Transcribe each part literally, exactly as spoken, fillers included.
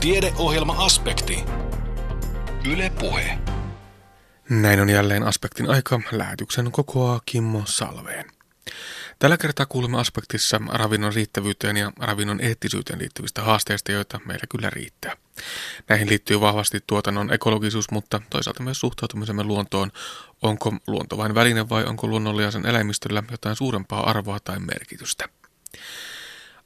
Tiedeohjelma-aspekti. Yle Puhe. Näin on jälleen aspektin aika. Lähetyksen kokoaa Kimmo Salveen. Tällä kertaa kuulemme aspektissa ravinnon riittävyyteen ja ravinnon eettisyyteen liittyvistä haasteista, joita meillä kyllä riittää. Näihin liittyy vahvasti tuotannon ekologisuus, mutta toisaalta myös suhtautumisemme luontoon. Onko luonto vain väline vai onko luonnonlihaisen eläimistöllä jotain suurempaa arvoa tai merkitystä?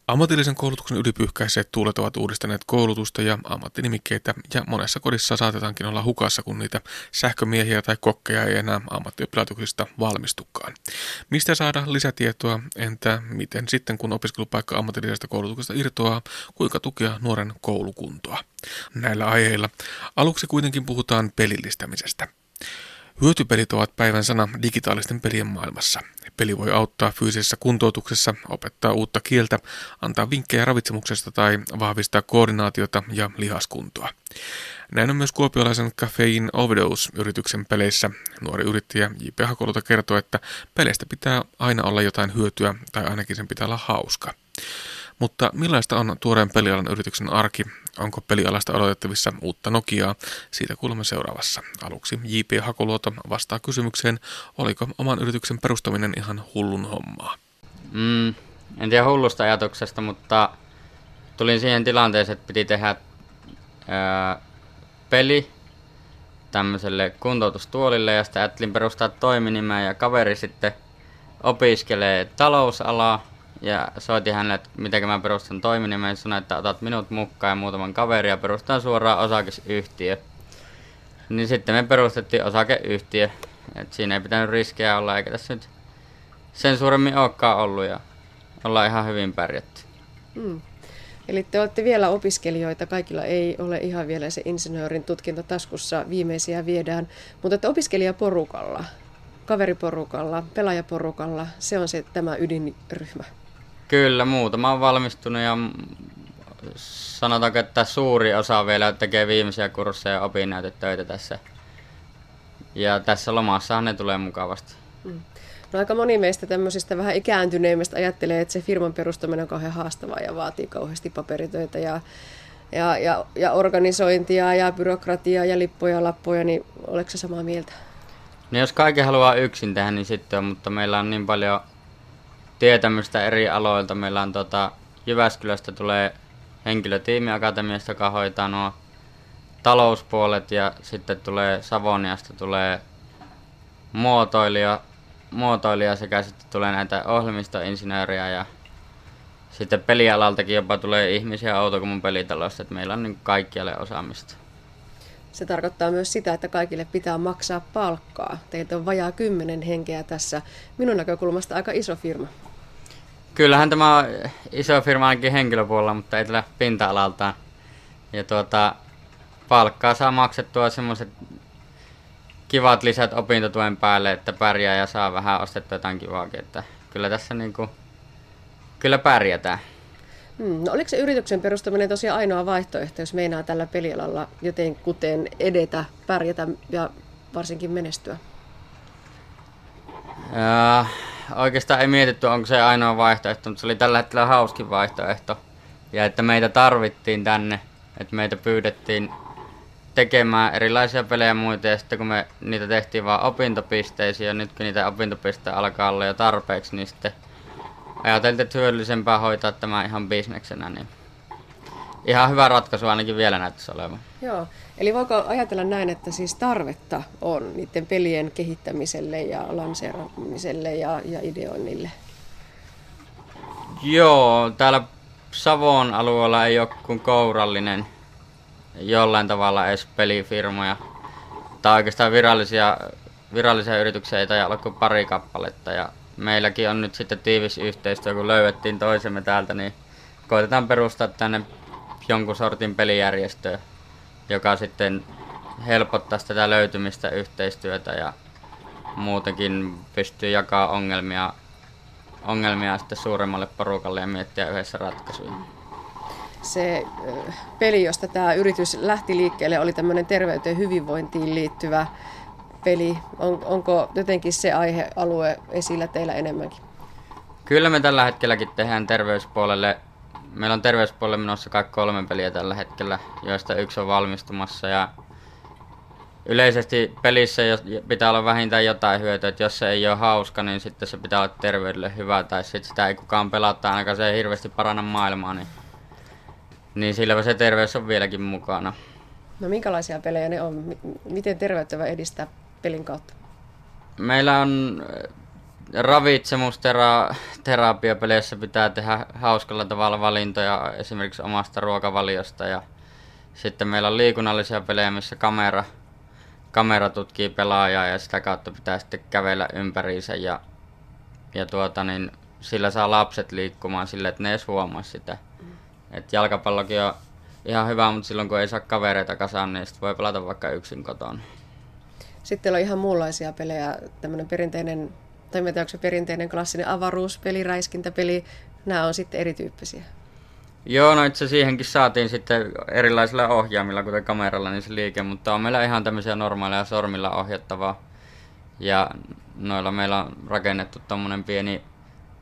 Ammatillisen koulutuksen ylipyhkäiset tuulet ovat uudistaneet koulutusta ja ammattinimikkeitä, ja monessa kodissa saatetaankin olla hukassa, kun niitä sähkömiehiä tai kokkeja ei enää ammattioppilaitoksista valmistukaan. Mistä saada lisätietoa? Entä miten sitten, kun opiskelupaikka ammatillisesta koulutuksesta irtoaa, kuinka tukea nuoren koulukuntoa? Näillä aiheilla aluksi kuitenkin puhutaan pelillistämisestä. Hyötypelit ovat päivän sana digitaalisten pelien maailmassa. Peli voi auttaa fyysisessä kuntoutuksessa, opettaa uutta kieltä, antaa vinkkejä ravitsemuksesta tai vahvistaa koordinaatiota ja lihaskuntoa. Näin on myös kuopiolaisen Caffeine Overdose-yrityksen peleissä. Nuori yrittäjä J P Hakolota kertoo, että peleistä pitää aina olla jotain hyötyä tai ainakin sen pitää olla hauska. Mutta millaista on tuoreen pelialan yrityksen arki? Onko pelialasta odotettavissa uutta Nokiaa? Siitä kuulemme seuraavassa. Aluksi J P Hakoluoto vastaa kysymykseen, oliko oman yrityksen perustaminen ihan hullun hommaa. Mm, en tiedä hullusta ajatuksesta, mutta tulin siihen tilanteeseen, että piti tehdä ää, peli tämmöiselle kuntoutustuolille, ja sitten ajattelin perustaa toiminimeä, ja kaveri sitten opiskelee talousalaa. Ja soitin hänelle, että miten mä perustan toiminimen, sanoin, että otat minut mukaan ja muutaman kaverin ja perustan suoraan osakeyhtiö. Niin sitten me perustettiin osakeyhtiö. Et siinä ei pitänyt riskejä olla, eikä tässä nyt sen suuremmin olekaan ollut, ja ollaan ihan hyvin pärjätty. Mm. Eli te olette vielä opiskelijoita, kaikilla ei ole ihan vielä se insinöörin tutkinto taskussa, viimeisiä viedään, mutta että opiskelijaporukalla, kaveriporukalla, pelaajaporukalla, se on se tämä ydinryhmä. Kyllä, muutama on valmistunut ja sanotaanko, että suuri osa vielä tekee viimeisiä kursseja ja opinnäytetöitä tässä. Ja tässä lomassahan ne tulee mukavasti. Mm. No aika moni meistä tämmöisistä vähän ikääntyneemmistä ajattelee, että se firman perustaminen on kauhean haastavaa ja vaatii kauheasti paperitöitä ja, ja, ja, ja organisointia ja byrokratiaa ja lippuja ja lappuja, niin oletko sä samaa mieltä? No jos kaikki haluaa yksin tehdä, niin sitten, mutta meillä on niin paljon tietämystä eri aloilta. Meillä on tuota, Jyväskylästä tulee henkilötiimi akatemiasta, joka hoitaa nuo talouspuolet, ja sitten tulee Savoniasta tulee muotoilija, muotoilija sekä sitten tulee näitä ohjelmistoinsinööriä, ja sitten pelialaltakin jopa tulee ihmisiä Outokummun pelitalosta, että meillä on niin kaikkialle osaamista. Se tarkoittaa myös sitä, että kaikille pitää maksaa palkkaa. Teiltä on vajaa kymmenen henkeä tässä. Minun näkökulmasta aika iso firma. Kyllähän tämä on iso firma ainakin henkilöpuolella, mutta ei tällä pinta-alaltaan. Ja tuota, palkkaa saa maksettua semmoiset kivat lisät opintotuen päälle, että pärjää ja saa vähän ostettua jotain kivaakin. Että kyllä tässä niinku, kyllä pärjätään. No oliko se yrityksen perustaminen tosiaan ainoa vaihtoehto, jos meinaa tällä pelialalla jotenkuten edetä, pärjätä ja varsinkin menestyä? Äh, oikeastaan ei mietitty, onko se ainoa vaihtoehto, mutta se oli tällä hetkellä hauskin vaihtoehto. Ja että meitä tarvittiin tänne, että meitä pyydettiin tekemään erilaisia pelejä ja muita, ja sitten kun me niitä tehtiin vaan opintopisteisiin, ja nyt kun niitä opintopisteitä alkaa olla jo tarpeeksi, niin sitten ajateltiin, että hyödyllisempää hoitaa tämä ihan bisneksenä, niin ihan hyvä ratkaisu ainakin vielä näyttäisi olevan. Joo, eli voiko ajatella näin, että siis tarvetta on niiden pelien kehittämiselle ja lanseeraamiselle ja, ja ideoinnille? Joo, täällä Savon alueella ei ole kuin kourallinen jollain tavalla edes pelifirmoja. Tai oikeastaan virallisia, virallisia yrityksiä ei taida olla kuin pari kappaletta. Ja meilläkin on nyt sitten tiivis yhteistyö, kun löydettiin toisemme täältä, niin koitetaan perustaa tänne jonkun sortin pelijärjestöä, joka sitten helpottaa tätä löytymistä, yhteistyötä ja muutenkin pystyy jakamaan ongelmia, ongelmia sitten suuremmalle porukalle ja miettiä yhdessä ratkaisuja. Se peli, josta tämä yritys lähti liikkeelle, oli tämmöinen terveyteen hyvinvointiin liittyvä peli. On, onko jotenkin se aihealue esillä teillä enemmänkin? Kyllä me tällä hetkelläkin tehdään terveyspuolelle meillä on terveyspuolelle menossa kaikki kolme peliä tällä hetkellä, joista yksi on valmistumassa. Ja yleisesti pelissä pitää olla vähintään jotain hyötyä, että jos se ei ole hauska, niin sitten se pitää olla terveydelle hyvä, tai sitten sitä ei kukaan pelata, ainakaan se ei hirveästi paranna maailmaa, niin, niin silläpä se terveys on vieläkin mukana. No minkälaisia pelejä ne on? Miten terveyttä voi edistää pelin kautta? Meillä on ravitsemusterapiapeleissä pitää tehdä hauskalla tavalla valintoja esimerkiksi omasta ruokavaliosta, ja sitten meillä on liikunnallisia pelejä, missä kamera kamera tutkii pelaajaa ja sitä kautta pitää sitten kävellä ympäriinsä ja, ja tuota, niin sillä saa lapset liikkumaan sille, että ne edes huomaa sitä. Et jalkapallokin on ihan hyvä, mutta silloin kun ei saa kavereita kasaan, niin sitten voi pelata vaikka yksin kotona. Sitten on ihan muunlaisia pelejä, tämmöinen perinteinen, tai en tiedä, onko se perinteinen klassinen avaruuspeli, räiskintäpeli, nämä on sitten erityyppisiä. Joo, no itse siihenkin saatiin sitten erilaisilla ohjaamilla, kuten kameralla, niin se liike, mutta on meillä ihan tämmöisiä normaaleja sormilla ohjattavaa. Ja noilla meillä on rakennettu tommonen pieni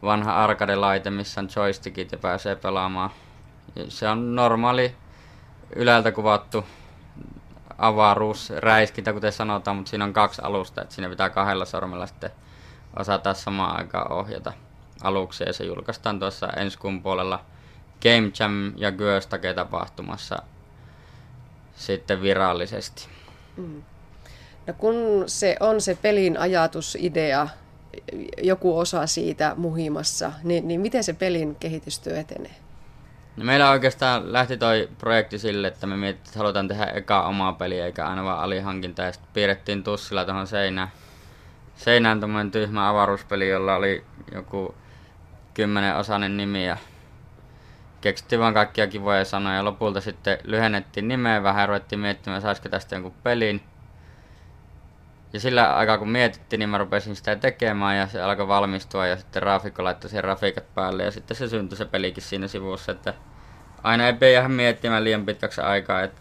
vanha arcade-laite, missä on joystickit ja pääsee pelaamaan. Se on normaali ylältä kuvattu avaruusräiskintä, kuten sanotaan, mutta siinä on kaksi alusta, että siinä pitää kahdella sormella sitten osata samaan aikaan ohjata aluksi. Ja se julkaistaan tuossa ensi kuun puolella Game Jam ja Gyöstake tapahtumassa sitten virallisesti. Mm. No kun se on se pelin ajatusidea, joku osa siitä muhimassa, niin, niin miten se pelin kehitystyö etenee? No meillä oikeastaan lähti toi projekti sille, että me mietittiin, että halutaan tehdä eka omaa peliä eikä aina vaan alihankintaa. Ja sitten piirrettiin tussilla tuohon seinään, seinään tämmöinen tyhmä avaruuspeli, jolla oli joku kymmenenosainen nimi ja keksittiin vaan kaikkia kivoja sanoja ja lopulta sitten lyhennettiin nimeä vähän ja ruvettiin miettimään, saisiko tästä jonkun pelin. Ja sillä aikaa kun mietittiin, niin mä rupesin sitä tekemään ja se alkoi valmistua ja sitten graafikko laittoi siihen grafiikat päälle ja sitten se syntyi se pelikin siinä sivussa. Että aina ei pidä miettimään liian pitkäksi aikaa, että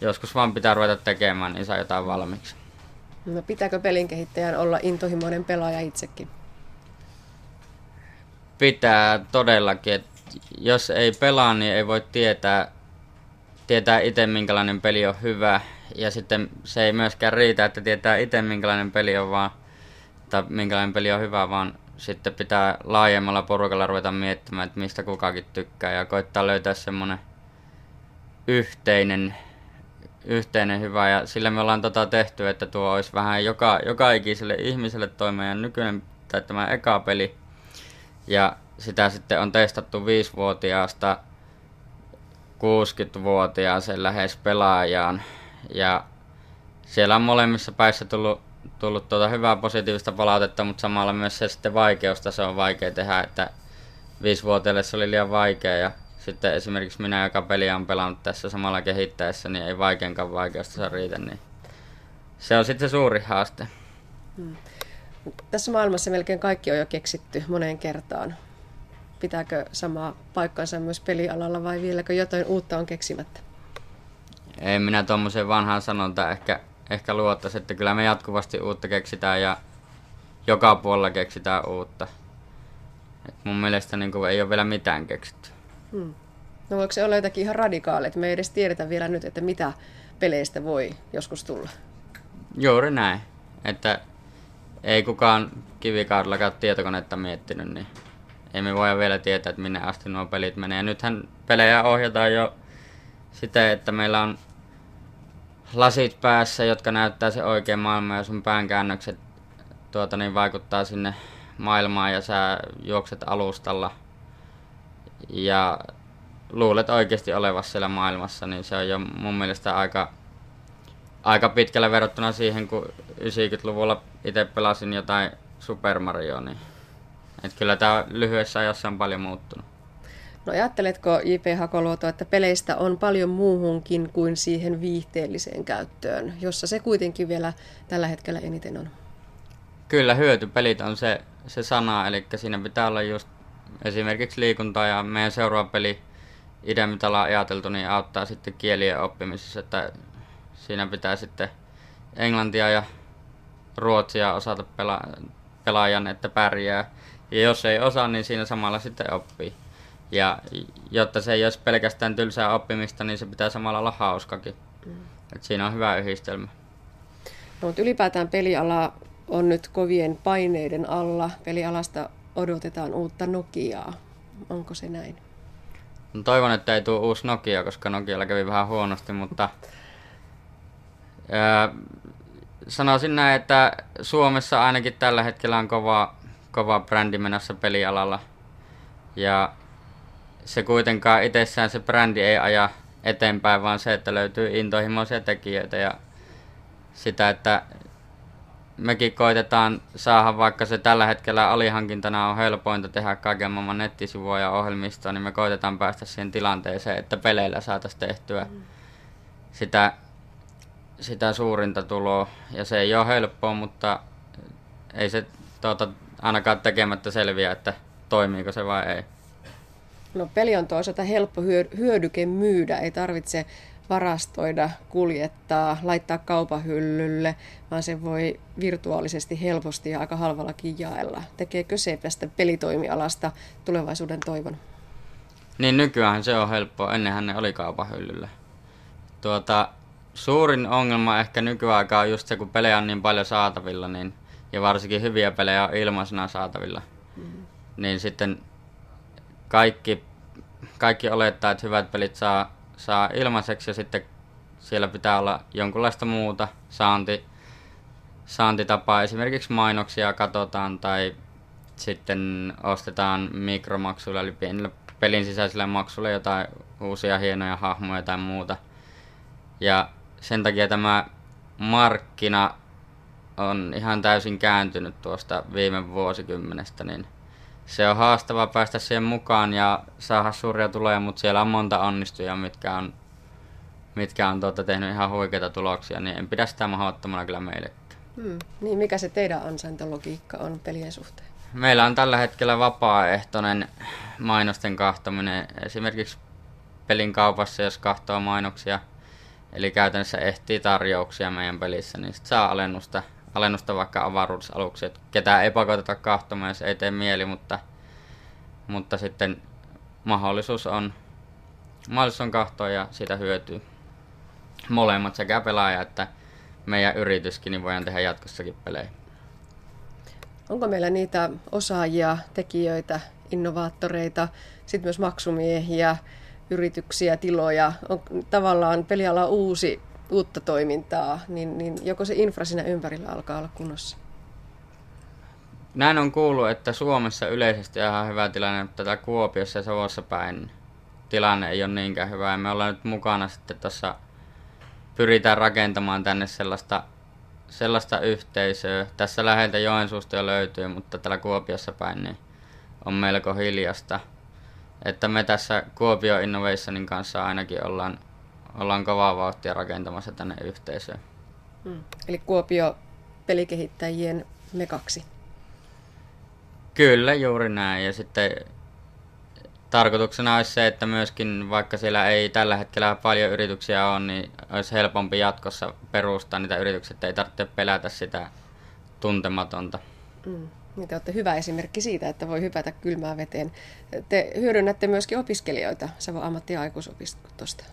joskus vaan pitää ruveta tekemään, niin saa jotain valmiiksi. No pitääkö pelin kehittäjän olla intohimoinen pelaaja itsekin? Pitää todellakin, että jos ei pelaa, niin ei voi tietää, tietää itse, minkälainen peli on hyvä. Ja sitten se ei myöskään riitä, että tietää itse, minkälainen peli on, vaan, tai minkälainen peli on hyvä, vaan sitten pitää laajemmalla porukalla ruveta miettimään, että mistä kukakin tykkää. Ja koittaa löytää semmoinen yhteinen, yhteinen hyvä. Ja sillä me ollaan tota tehty, että tuo olisi vähän joka, joka ikiselle ihmiselle toi meidän nykyinen, tai tämä eka peli. Ja sitä sitten on testattu viisivuotiaasta kuusikymmentävuotiaaseen lähes pelaajaan. Ja siellä on molemmissa päissä tullut, tullut tuota hyvää positiivista palautetta, mutta samalla myös se sitten vaikeustaso on vaikea tehdä, että viisivuotiaille se oli liian vaikea. Ja sitten esimerkiksi minä, joka peliä on pelannut tässä samalla kehittäessä, niin ei vaikeinkaan vaikeustaso riitä. Niin se on sitten se suuri haaste. Hmm. Tässä maailmassa melkein kaikki on jo keksitty moneen kertaan. Pitääkö samaa paikkaansa myös pelialalla vai vieläkö jotain uutta on keksimättä? Ei minä tuommoiseen vanhaan sanontaan ehkä, ehkä luottaisi, että kyllä me jatkuvasti uutta keksitään ja joka puolella keksitään uutta. Et mun mielestä niin kuin ei ole vielä mitään keksitty. Hmm. No voiko se olla jotakin ihan radikaali, että me ei edes tiedetä vielä nyt, että mitä peleistä voi joskus tulla? Juuri näin. Että ei kukaan kivikaudellakaan tietokonetta miettinyt, niin ei me voida vielä tietää, että minne asti nuo pelit menee. Ja nythän pelejä ohjataan jo siten, että meillä on lasit päässä, jotka näyttää se oikein maailma ja sun päänkäännökset tuota, niin vaikuttaa sinne maailmaan ja sä juokset alustalla ja luulet oikeasti olevassa siellä maailmassa, niin se on jo mun mielestä aika... Aika pitkällä verrattuna siihen, kun yhdeksänkymmentäluvulla itse pelasin jotain Super Marioa, niin et kyllä tämä lyhyessä ajassa on paljon muuttunut. No ajatteletko, J P Hakoluoto, että peleistä on paljon muuhunkin kuin siihen viihteelliseen käyttöön, jossa se kuitenkin vielä tällä hetkellä eniten on? Kyllä, hyötypelit on se, se sana, eli siinä pitää olla just esimerkiksi liikuntaa ja meidän seuraava peli, idea mitä ollaan ajateltu, niin auttaa sitten kielien oppimisessa, että siinä pitää sitten englantia ja ruotsia osata pela- pelaajan, että pärjää. Ja jos ei osaa, niin siinä samalla sitten oppii. Ja jotta se ei olisi pelkästään tylsää oppimista, niin se pitää samalla olla hauskakin. Mm. Et siinä on hyvä yhdistelmä. No, mutta ylipäätään peliala on nyt kovien paineiden alla. Pelialasta odotetaan uutta Nokiaa. Onko se näin? No, toivon, että ei tule uusi Nokia, koska Nokialla kävi vähän huonosti, mutta öö, sanoisin näin, että Suomessa ainakin tällä hetkellä on kova, kova brändi menossa pelialalla. Ja se kuitenkaan itsessään se brändi ei aja eteenpäin, vaan se, että löytyy intohimoisia tekijöitä ja sitä, että mekin koitetaan saada, vaikka se tällä hetkellä alihankintana on helpointa tehdä kaiken maailman nettisivuja ja ohjelmistoa, niin me koitetaan päästä siihen tilanteeseen, että peleillä saataisiin tehtyä sitä, sitä suurinta tuloa. Ja se ei ole helppoa, mutta ei se tuota, ainakaan tekemättä selviä, että toimiiko se vai ei. No, peli on toisaalta helppo hyödyke myydä, ei tarvitse varastoida, kuljettaa, laittaa kaupahyllylle, vaan se voi virtuaalisesti helposti ja aika halvallakin jaella. Tekeekö se tästä pelitoimialasta tulevaisuuden toivon? Niin, nykyään se on helppoa, ennenhän ne oli kaupahyllyllä. Tuota, suurin ongelma ehkä nykyaikaa on just se, kun pelejä on niin paljon saatavilla, niin, ja varsinkin hyviä pelejä on ilmaisena saatavilla, mm-hmm. niin sitten kaikki, kaikki olettaa, että hyvät pelit saa, saa ilmaiseksi ja sitten siellä pitää olla jonkunlaista muuta saanti, saantitapaa. Esimerkiksi mainoksia katsotaan tai sitten ostetaan mikromaksuilla eli pienillä pelin sisäisillä maksuilla jotain uusia hienoja hahmoja tai muuta. Ja sen takia tämä markkina on ihan täysin kääntynyt tuosta viime vuosikymmenestä, niin se on haastavaa päästä siihen mukaan ja saada suuria tuloja, mutta siellä on monta onnistujaa, mitkä on, mitkä on tuota, tehnyt ihan huikeita tuloksia, niin en pidä sitä mahdottomana kyllä meillekään. Hmm. Niin, mikä se teidän ansaintalogiikka on pelien suhteen? Meillä on tällä hetkellä vapaaehtoinen mainosten kahtaminen. Esimerkiksi pelin kaupassa, jos kahtoo mainoksia, eli käytännössä ehtii tarjouksia meidän pelissä, niin sit saa alennusta. Alennusta vaikka avaruusaluksi, että ketään ei pakoteta kahtomaan, jos ei tee mieli, mutta, mutta sitten mahdollisuus on, mahdollisuus on kahtoa ja siitä hyötyy. Molemmat, sekä pelaaja että meidän yrityskin, niin voidaan tehdä jatkossakin pelejä. Onko meillä niitä osaajia, tekijöitä, innovaattoreita, sitten myös maksumiehiä, yrityksiä, tiloja? On tavallaan peliala uusi. uutta toimintaa, niin, niin joko se infra siinä ympärillä alkaa olla kunnossa? Näin on kuullut, että Suomessa yleisesti on ihan hyvä tilanne, mutta täällä Kuopiossa ja Savossa päin tilanne ei ole niinkään hyvä. Ja me ollaan nyt mukana sitten tuossa, pyritään rakentamaan tänne sellaista, sellaista yhteisöä. Tässä läheltä Joensuusta jo löytyy, mutta täällä Kuopiossa päin niin on melko hiljasta. Että me tässä Kuopio Innovationin kanssa ainakin ollaan Ollaan kovaa vauhtia rakentamassa tänne yhteisöön. Hmm. Eli Kuopio pelikehittäjien mekaksi. Kyllä, juuri näin. Ja sitten tarkoituksena olisi se, että myöskin vaikka siellä ei tällä hetkellä paljon yrityksiä ole, niin olisi helpompi jatkossa perustaa niitä yrityksiä, että ei tarvitse pelätä sitä tuntematonta. Hmm. Niin, te olette hyvä esimerkki siitä, että voi hypätä kylmään veteen. Te hyödynnätte myöskin opiskelijoita Savon ammatti- ja aikuisopistosta.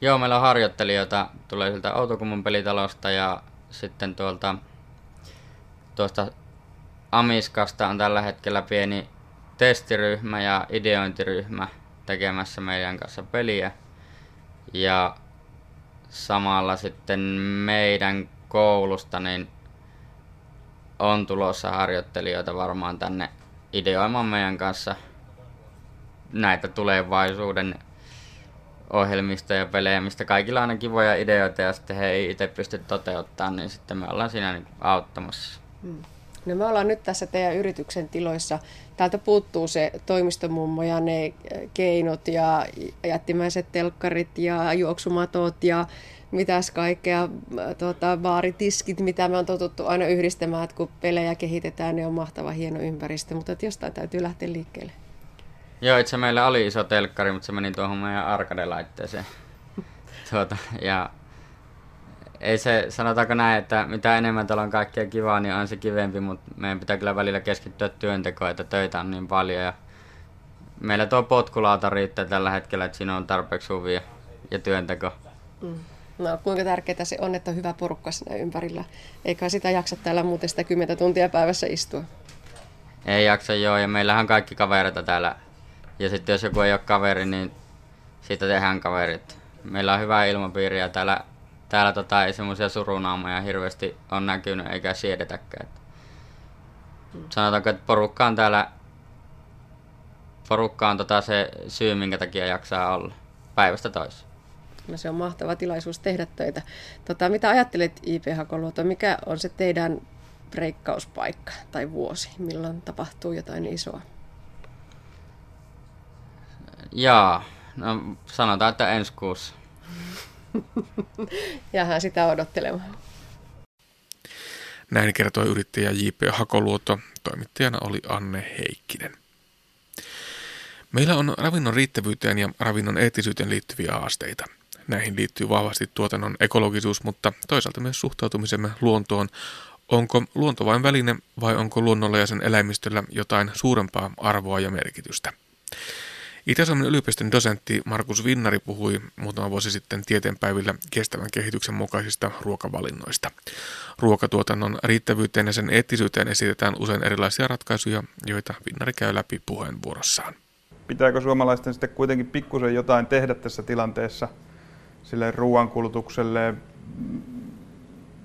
Joo, meillä on harjoittelijoita, tulee sieltä Outokummun pelitalosta ja sitten tuolta tuosta Amiskasta on tällä hetkellä pieni testiryhmä ja ideointiryhmä tekemässä meidän kanssa peliä. Ja samalla sitten meidän koulusta niin on tulossa harjoittelijoita varmaan tänne ideoimaan meidän kanssa näitä tulevaisuuden ohjelmistoja ja pelejä, mistä kaikilla on kivoja ideoita ja sitten he ei itse pysty toteuttamaan, niin sitten me ollaan siinä niin auttamassa. Hmm. No, me ollaan nyt tässä teidän yrityksen tiloissa. Täältä puuttuu se toimistomummo ja ne keinot ja jättimäiset telkkarit ja juoksumatot ja mitäs kaikkea, tuota, baaritiskit, mitä me on totuttu aina yhdistämään, että kun pelejä kehitetään, ne on mahtava hieno ympäristö, mutta jostain täytyy lähteä liikkeelle. Joo, itse meillä oli iso telkkari, mutta se meni tuohon meidän arcade-laitteeseen. Tuota, ja ei se, sanotaanko näin, että mitä enemmän täällä on kaikkea kivaa, niin on se kivempi, mutta meidän pitää kyllä välillä keskittyä työntekoon, että töitä on niin paljon ja Meillä tuo potkulaata riittää tällä hetkellä, että siinä on tarpeeksi huvia ja työnteko. Mm. No, kuinka tärkeää se on, että on hyvä porukka siinä ympärillä? Eikä sitä jaksa täällä muuten sitä kymmentä tuntia päivässä istua. Ei jaksa, joo, ja meillähän on kaikki kavereita täällä. Ja sitten jos joku ei ole kaveri, niin siitä tehdään kaverit. Meillä on hyvää ilmapiiriä täällä. Täällä tota, ei semmoisia surunaamoja hirveästi on näkynyt eikä siedetäkään. Sanotaanko, että porukka on täällä porukka on tota se syy, minkä takia jaksaa olla päivästä toiseen. No, se on mahtava tilaisuus tehdä töitä. Tota, mitä ajattelet I P Hakoluoto, mikä on se teidän breikkauspaikka tai vuosi, milloin tapahtuu jotain isoa? Jaa, no sanotaan, että ensi kuussa. Jäähän sitä odottelemaan. Näin kertoi yrittäjä J P Hakoluoto. Toimittajana oli Anne Heikkinen. Meillä on ravinnon riittävyyteen ja ravinnon eettisyyteen liittyviä haasteita. Näihin liittyy vahvasti tuotannon ekologisuus, mutta toisaalta myös suhtautumisemme luontoon. Onko luonto vain väline vai onko luonnolla ja sen eläimistöllä jotain suurempaa arvoa ja merkitystä? Itä-Suomen yliopiston dosentti Markus Vinnari puhui muutama vuosi sitten tieteenpäivillä kestävän kehityksen mukaisista ruokavalinnoista. Ruokatuotannon riittävyyteen ja sen eettisyyteen esitetään usein erilaisia ratkaisuja, joita Vinnari käy läpi puheenvuorossaan. Pitääkö suomalaisten sitten kuitenkin pikkusen jotain tehdä tässä tilanteessa sille ruoankulutukselle?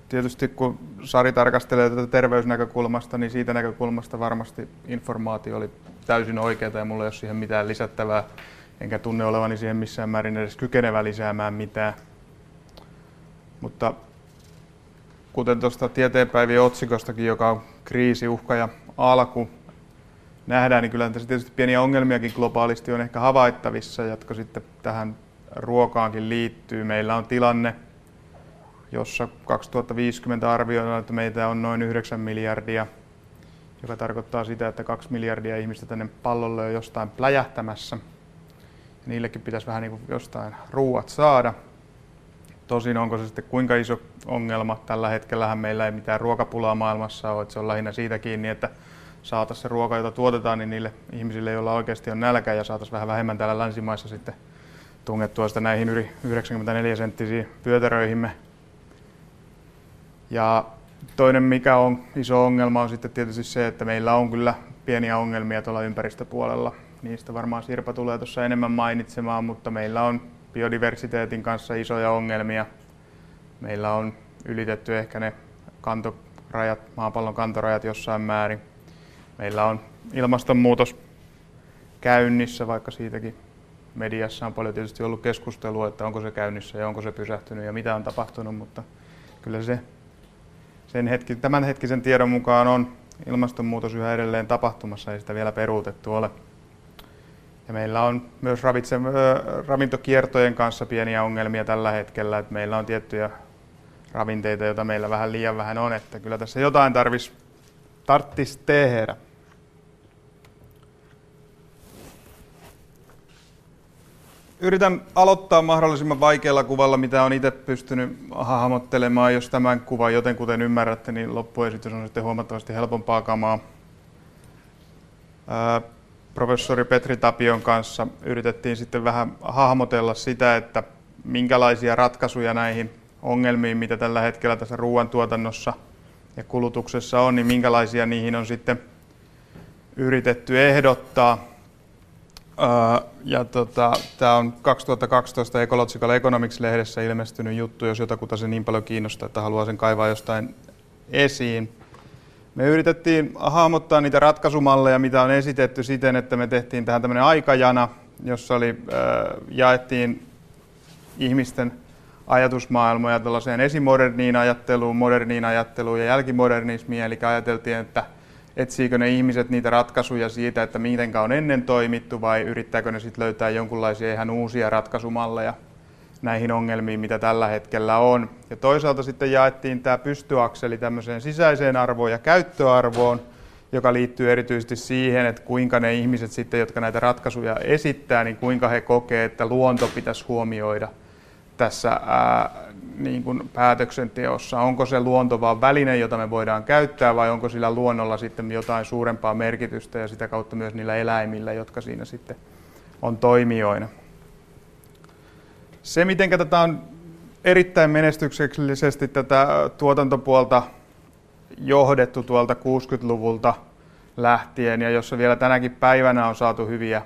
Tietysti kun Sari tarkastelee tätä terveysnäkökulmasta, niin siitä näkökulmasta varmasti informaatio oli täysin oikeaa ja mulla ei ole siihen mitään lisättävää, enkä tunne olevani siihen missään määrin edes kykenevä lisäämään mitään. Mutta kuten tuosta tieteenpäivien otsikostakin, joka on kriisi, uhka ja alku, nähdään, niin kyllä tässä tietysti pieniä ongelmiakin globaalisti on ehkä havaittavissa, jotka sitten tähän ruokaankin liittyy. Meillä on tilanne, jossa kaksituhattaviisikymmentä arvioidaan, että meitä on noin yhdeksän miljardia, joka tarkoittaa sitä, että kaksi miljardia ihmistä tänne pallolle on jostain pläjähtämässä. Niillekin pitäisi vähän niin kuin jostain ruuat saada. Tosin onko se sitten kuinka iso ongelma? Tällä hetkellähän meillä ei mitään ruokapulaa maailmassa ole. Se on lähinnä siitä kiinni, että saataisiin se ruoka, jota tuotetaan, niin niille ihmisille, joilla oikeasti on nälkä, ja saataisiin vähän vähemmän täällä länsimaissa sitten tungettua sitä näihin yli yhdeksänkymmentäneljä senttisiin pyötäröihimme. Ja toinen, mikä on iso ongelma, on sitten tietysti se, että meillä on kyllä pieniä ongelmia tuolla ympäristöpuolella. Niistä varmaan Sirpa tulee tuossa enemmän mainitsemaan, mutta meillä on biodiversiteetin kanssa isoja ongelmia. Meillä on ylitetty ehkä ne kantorajat, maapallon kantorajat jossain määrin. Meillä on ilmastonmuutos käynnissä, vaikka siitäkin mediassa on paljon tietysti ollut keskustelua, että onko se käynnissä ja onko se pysähtynyt ja mitä on tapahtunut, mutta kyllä se sen hetki, tämänhetkisen tiedon mukaan on ilmastonmuutos yhä edelleen tapahtumassa, ei sitä vielä peruutettu ole. Ja meillä on myös ravitse, äh, ravintokiertojen kanssa pieniä ongelmia tällä hetkellä, että meillä on tiettyjä ravinteita, joita meillä vähän liian vähän on, että kyllä tässä jotain tarvitsisi Tarttis tehdä. Yritän aloittaa mahdollisimman vaikealla kuvalla, mitä on itse pystynyt hahmottelemaan. Jos tämän kuvan jotenkuten ymmärrätte, niin loppuesitys on sitten huomattavasti helpompaa kamaa. Ää, professori Petri Tapion kanssa yritettiin sitten vähän hahmotella sitä, että minkälaisia ratkaisuja näihin ongelmiin, mitä tällä hetkellä tässä ruoantuotannossa ja kulutuksessa on, niin minkälaisia niihin on sitten yritetty ehdottaa. Öö, ja tota, tämä on kaksituhattakaksitoista Ecological Economics-lehdessä ilmestynyt juttu, jos jotakuta se niin paljon kiinnostaa, että haluaa sen kaivaa jostain esiin. Me yritettiin hahmottaa niitä ratkaisumalleja, mitä on esitetty siten, että me tehtiin tähän tämmöinen aikajana, jossa oli, öö, jaettiin ihmisten ajatusmaailmoja tällaiseen esimoderniin ajatteluun, moderniin ajatteluun ja jälkimodernismiin, eli ajateltiin, että etsiikö ne ihmiset niitä ratkaisuja siitä, että mitenkä on ennen toimittu, vai yrittääkö ne sitten löytää jonkinlaisia ihan uusia ratkaisumalleja näihin ongelmiin, mitä tällä hetkellä on. Ja toisaalta sitten jaettiin tämä pystyakseli tämmöiseen sisäiseen arvoon ja käyttöarvoon, joka liittyy erityisesti siihen, että kuinka ne ihmiset sitten, jotka näitä ratkaisuja esittää, niin kuinka he kokee, että luonto pitäisi huomioida tässä ää, niin kuin päätöksenteossa. Onko se luonto vaan väline, jota me voidaan käyttää, vai onko sillä luonnolla sitten jotain suurempaa merkitystä ja sitä kautta myös niillä eläimillä, jotka siinä sitten on toimijoina. Se, miten tätä on erittäin menestyksellisesti tätä tuotantopuolta johdettu tuolta kuusikymmentäluvulta lähtien, ja jossa vielä tänäkin päivänä on saatu hyviä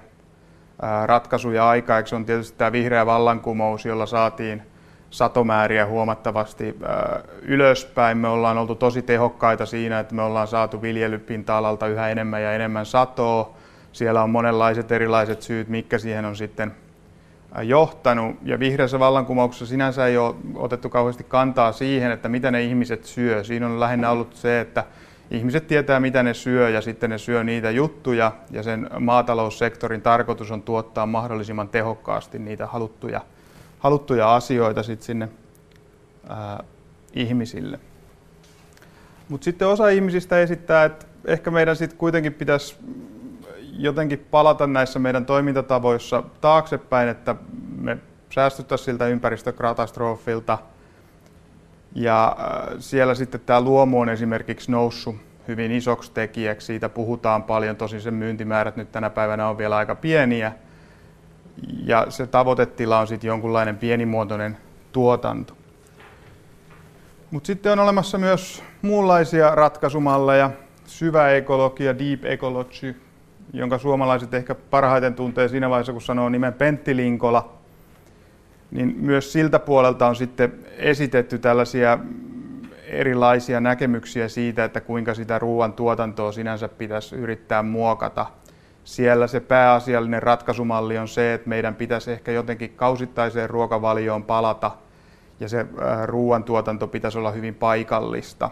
ratkaisuja aikaiseksi, on tietysti tämä vihreä vallankumous, jolla saatiin satomääriä huomattavasti ylöspäin. Me ollaan oltu tosi tehokkaita siinä, että me ollaan saatu viljelypinta-alalta yhä enemmän ja enemmän satoa. Siellä on monenlaiset erilaiset syyt, mitkä siihen on sitten johtanut. Ja vihreässä vallankumouksessa sinänsä ei ole otettu kauheasti kantaa siihen, että mitä ne ihmiset syö. Siinä on lähinnä ollut se, että ihmiset tietää, mitä ne syö, ja sitten ne syö niitä juttuja, ja sen maataloussektorin tarkoitus on tuottaa mahdollisimman tehokkaasti niitä haluttuja, haluttuja asioita sit sinne ää, ihmisille. Mutta sitten osa ihmisistä esittää, että ehkä meidän sitten kuitenkin pitäisi jotenkin palata näissä meidän toimintatavoissa taaksepäin, että me säästyttäisiin siltä ympäristökatastrofilta. Ja siellä sitten tämä luomu on esimerkiksi noussut hyvin isoksi tekijäksi, siitä puhutaan paljon, tosin sen myyntimäärät nyt tänä päivänä on vielä aika pieniä. Ja se tavoitetila on sitten jonkunlainen pienimuotoinen tuotanto. Mutta sitten on olemassa myös muunlaisia ratkaisumalleja, syvä ekologia, deep ecology, jonka suomalaiset ehkä parhaiten tuntee siinä vaiheessa, kun sanoo nimen Pentti Linkola. Niin myös siltä puolelta on sitten esitetty tällaisia erilaisia näkemyksiä siitä, että kuinka sitä ruoantuotantoa sinänsä pitäisi yrittää muokata. Siellä se pääasiallinen ratkaisumalli on se, että meidän pitäisi ehkä jotenkin kausittaiseen ruokavalioon palata, ja se ruoantuotanto pitäisi olla hyvin paikallista.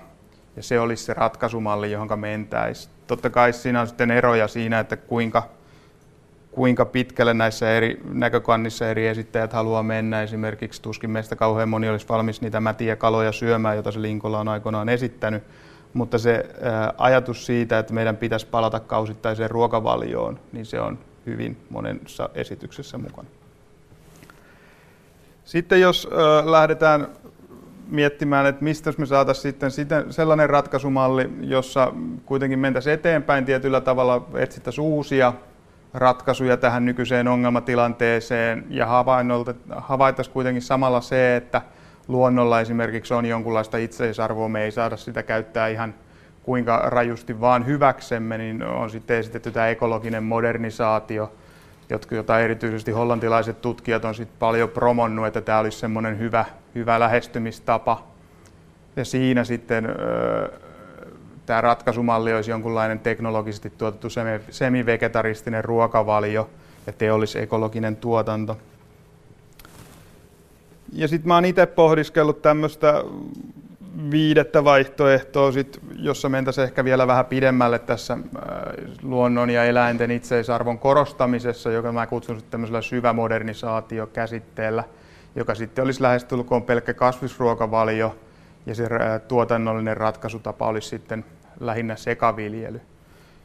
Ja se olisi se ratkaisumalli, johon mentäisiin. Totta kai siinä on sitten eroja siinä, että kuinka kuinka pitkälle näissä eri näkökannissa eri esittäjät haluaa mennä. Esimerkiksi tuskin meistä kauhean moni olisi valmis niitä mätiä kaloja syömään, joita se Linkola on aikoinaan esittänyt. Mutta se ajatus siitä, että meidän pitäisi palata kausittaiseen ruokavalioon, niin se on hyvin monessa esityksessä mukana. Sitten jos lähdetään miettimään, että mistä me saataisiin sitten sellainen ratkaisumalli, jossa kuitenkin mentäisiin eteenpäin tietyllä tavalla, etsittäisiin uusia ratkaisuja tähän nykyiseen ongelmatilanteeseen, ja havaittaisiin kuitenkin samalla se, että luonnolla esimerkiksi on jonkunlaista itseisarvoa, me ei saada sitä käyttää ihan kuinka rajusti vaan hyväksemme, niin on sitten esitetty tämä ekologinen modernisaatio, jota erityisesti hollantilaiset tutkijat on sitten paljon promonnut, että tämä olisi semmoinen hyvä, hyvä lähestymistapa, ja siinä sitten tämä ratkaisumalli olisi jonkunlainen teknologisesti tuotettu semivegetaristinen ruokavalio ja teollisekologinen tuotanto. Ja sitten mä oon itse pohdiskellut tämmöistä viidettä vaihtoehtoa, sit, jossa mentäisiin ehkä vielä vähän pidemmälle tässä luonnon ja eläinten itseisarvon korostamisessa, joka mä kutsun sitten tämmöisellä syvämodernisaatiokäsitteellä, joka sitten olisi lähestulkoon pelkkä kasvisruokavalio, ja se tuotannollinen ratkaisutapa olisi sitten lähinnä sekaviljely.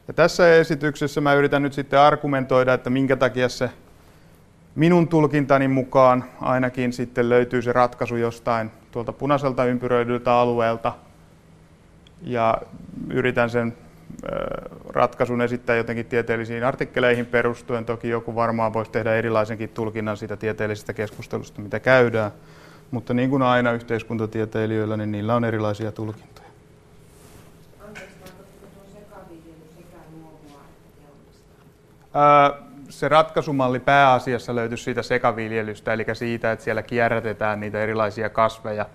Ja tässä esityksessä mä yritän nyt sitten argumentoida, että minkä takia se minun tulkintani mukaan ainakin sitten löytyy se ratkaisu jostain tuolta punaiselta ympyröidyltä alueelta. Ja yritän sen ratkaisun esittää jotenkin tieteellisiin artikkeleihin perustuen. Toki joku varmaan voisi tehdä erilaisenkin tulkinnan siitä tieteellisestä keskustelusta, mitä käydään. Mutta niin kuin aina yhteiskuntatieteilijöillä, niin niillä on erilaisia tulkintoja. Anteeksi, tarkoitatko tuo sekaviljely sekä luomua että teollista? Se ratkaisumalli pääasiassa löytyisi siitä sekaviljelystä, eli siitä, että siellä kierrätetään niitä erilaisia kasveja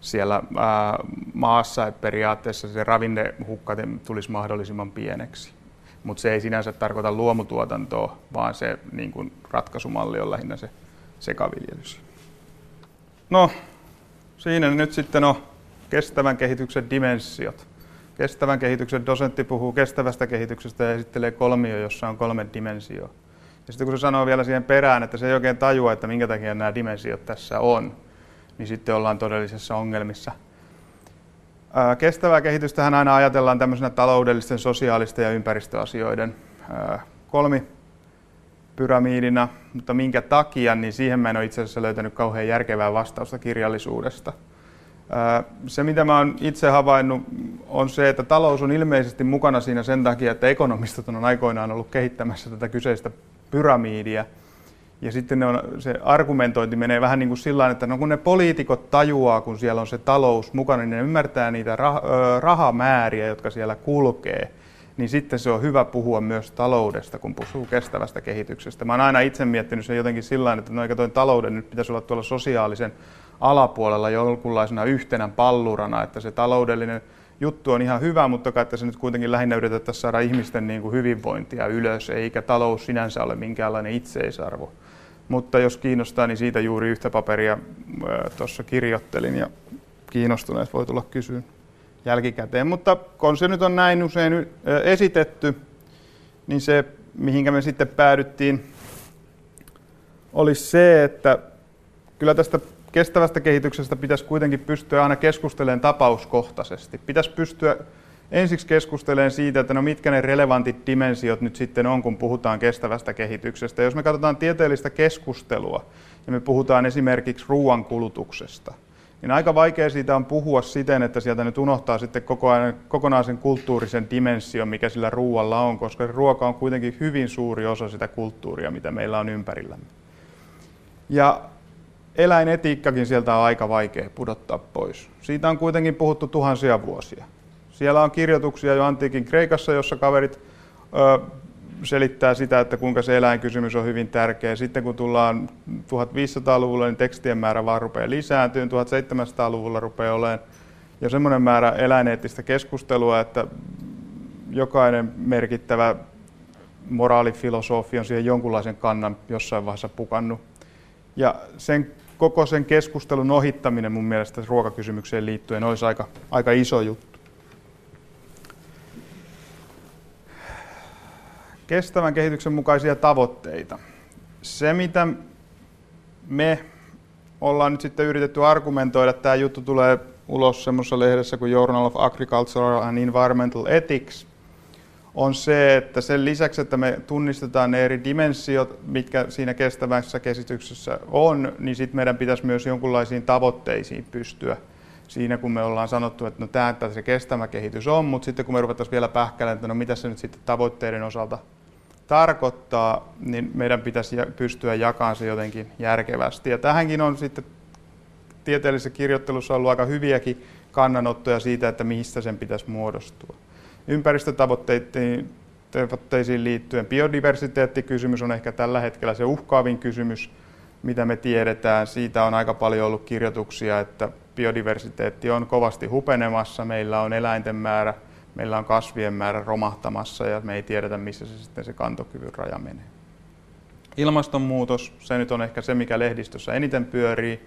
siellä ää, maassa, että periaatteessa se ravinnehukka tulisi mahdollisimman pieneksi. Mutta se ei sinänsä tarkoita luomutuotantoa, vaan se niin kun ratkaisumalli on lähinnä se sekaviljelys. No, siinä nyt sitten on kestävän kehityksen dimensiot. Kestävän kehityksen dosentti puhuu kestävästä kehityksestä ja esittelee kolmio, jossa on kolme dimensioa. Ja sitten kun se sanoo vielä siihen perään, että se ei oikein tajua, että minkä takia nämä dimensiot tässä on, niin sitten ollaan todellisessa ongelmissa. Kestävää kehitystähän aina ajatellaan tämmöisenä taloudellisten, sosiaalisten ja ympäristöasioiden kolmi. Pyramiidina, mutta minkä takia, niin siihen mä en ole itse asiassa löytänyt kauhean järkevää vastausta kirjallisuudesta. Se, mitä mä oon itse havainnut, on se, että talous on ilmeisesti mukana siinä sen takia, että ekonomistit on aikoinaan ollut kehittämässä tätä kyseistä pyramiidia, Ja sitten ne on, se argumentointi menee vähän niin kuin sillä, että no kun ne poliitikot tajuaa, kun siellä on se talous mukana, niin ne ymmärtää niitä rah- rahamääriä, jotka siellä kulkee. Niin sitten se on hyvä puhua myös taloudesta, kun puhuu kestävästä kehityksestä. Mä oon aina itse miettinyt sen jotenkin sillä, että no eikä toi talouden nyt pitäisi olla tuolla sosiaalisen alapuolella jonkunlaisena yhtenä pallurana, että se taloudellinen juttu on ihan hyvä, mutta kai se nyt kuitenkin lähinnä yritettäisiin saada ihmisten niin kuin hyvinvointia ylös, eikä talous sinänsä ole minkäänlainen itseisarvo. Mutta jos kiinnostaa, niin siitä juuri yhtä paperia tuossa kirjoittelin ja kiinnostuneet voi tulla kysyyn jälkikäteen. Mutta kun se nyt on näin usein esitetty, niin se, mihinkä me sitten päädyttiin, olisi se, että kyllä tästä kestävästä kehityksestä pitäisi kuitenkin pystyä aina keskustelemaan tapauskohtaisesti. Pitäisi pystyä ensiksi keskustelemaan siitä, että no mitkä ne relevantit dimensiot nyt sitten on, kun puhutaan kestävästä kehityksestä. Jos me katsotaan tieteellistä keskustelua ja me puhutaan esimerkiksi ruoankulutuksesta, niin aika vaikea siitä on puhua siten, että sieltä nyt unohtaa sitten koko ajan, kokonaan sen kulttuurisen dimension, mikä sillä ruoalla on, koska ruoka on kuitenkin hyvin suuri osa sitä kulttuuria, mitä meillä on ympärillämme. Ja eläinetiikkakin sieltä on aika vaikea pudottaa pois. Siitä on kuitenkin puhuttu tuhansia vuosia. Siellä on kirjoituksia jo antiikin Kreikassa, jossa kaverit ö, selittää sitä, että kuinka se eläinkysymys on hyvin tärkeä. Sitten kun tullaan viisitoistasataa-luvulle, niin tekstien määrä vaan rupeaa lisääntymään. seitsemäntoistasataa-luvulla rupeaa olemaan jo semmoinen määrä eläineettistä keskustelua, että jokainen merkittävä moraalifilosofi on siihen jonkunlaisen kannan jossain vaiheessa pukannut. Ja sen koko sen keskustelun ohittaminen mun mielestä ruokakysymykseen liittyen olisi aika, aika iso juttu. Kestävän kehityksen mukaisia tavoitteita. Se, mitä me ollaan nyt sitten yritetty argumentoida, tämä juttu tulee ulos semmoisessa lehdessä kuin Journal of Agricultural and Environmental Ethics, on se, että sen lisäksi, että me tunnistetaan ne eri dimensiot, mitkä siinä kestävässä kehityksessä on, niin sitten meidän pitäisi myös jonkunlaisiin tavoitteisiin pystyä. Siinä kun me ollaan sanottu, että no tämä se kestävä kehitys on, mutta sitten kun me ruvettaisiin vielä pähkäilemään, että no mitä se nyt sitten tavoitteiden osalta tarkoittaa, niin meidän pitäisi pystyä jakamaan se jotenkin järkevästi. Ja tähänkin on sitten tieteellisessä kirjoittelussa ollut aika hyviäkin kannanottoja siitä, että mistä sen pitäisi muodostua. Ympäristötavoitteisiin liittyen biodiversiteettikysymys on ehkä tällä hetkellä se uhkaavin kysymys, mitä me tiedetään. Siitä on aika paljon ollut kirjoituksia, että biodiversiteetti on kovasti hupenemassa, meillä on eläinten määrä, meillä on kasvien määrä romahtamassa ja me ei tiedetä, missä se sitten se kantokyvyn raja menee. Ilmastonmuutos, se nyt on ehkä se, mikä lehdistössä eniten pyörii,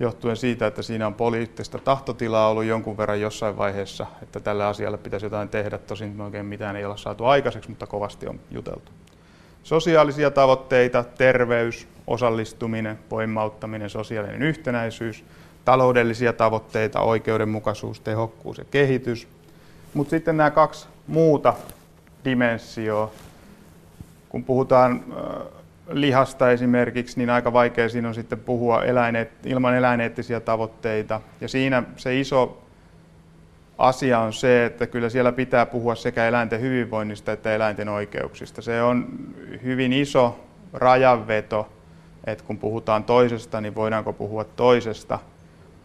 johtuen siitä, että siinä on poliittista tahtotilaa ollut jonkun verran jossain vaiheessa, että tällä asialla pitäisi jotain tehdä, tosin oikein mitään ei ole saatu aikaiseksi, mutta kovasti on juteltu. Sosiaalisia tavoitteita, terveys, osallistuminen, voimauttaminen, sosiaalinen yhtenäisyys, taloudellisia tavoitteita, oikeudenmukaisuus, tehokkuus ja kehitys. Mutta sitten nämä kaksi muuta dimensioa, kun puhutaan lihasta esimerkiksi, niin aika vaikea siinä on sitten puhua eläineet, ilman eläineettisiä tavoitteita. Ja siinä se iso asia on se, että kyllä siellä pitää puhua sekä eläinten hyvinvoinnista että eläinten oikeuksista. Se on hyvin iso rajanveto, että kun puhutaan toisesta, niin voidaanko puhua toisesta.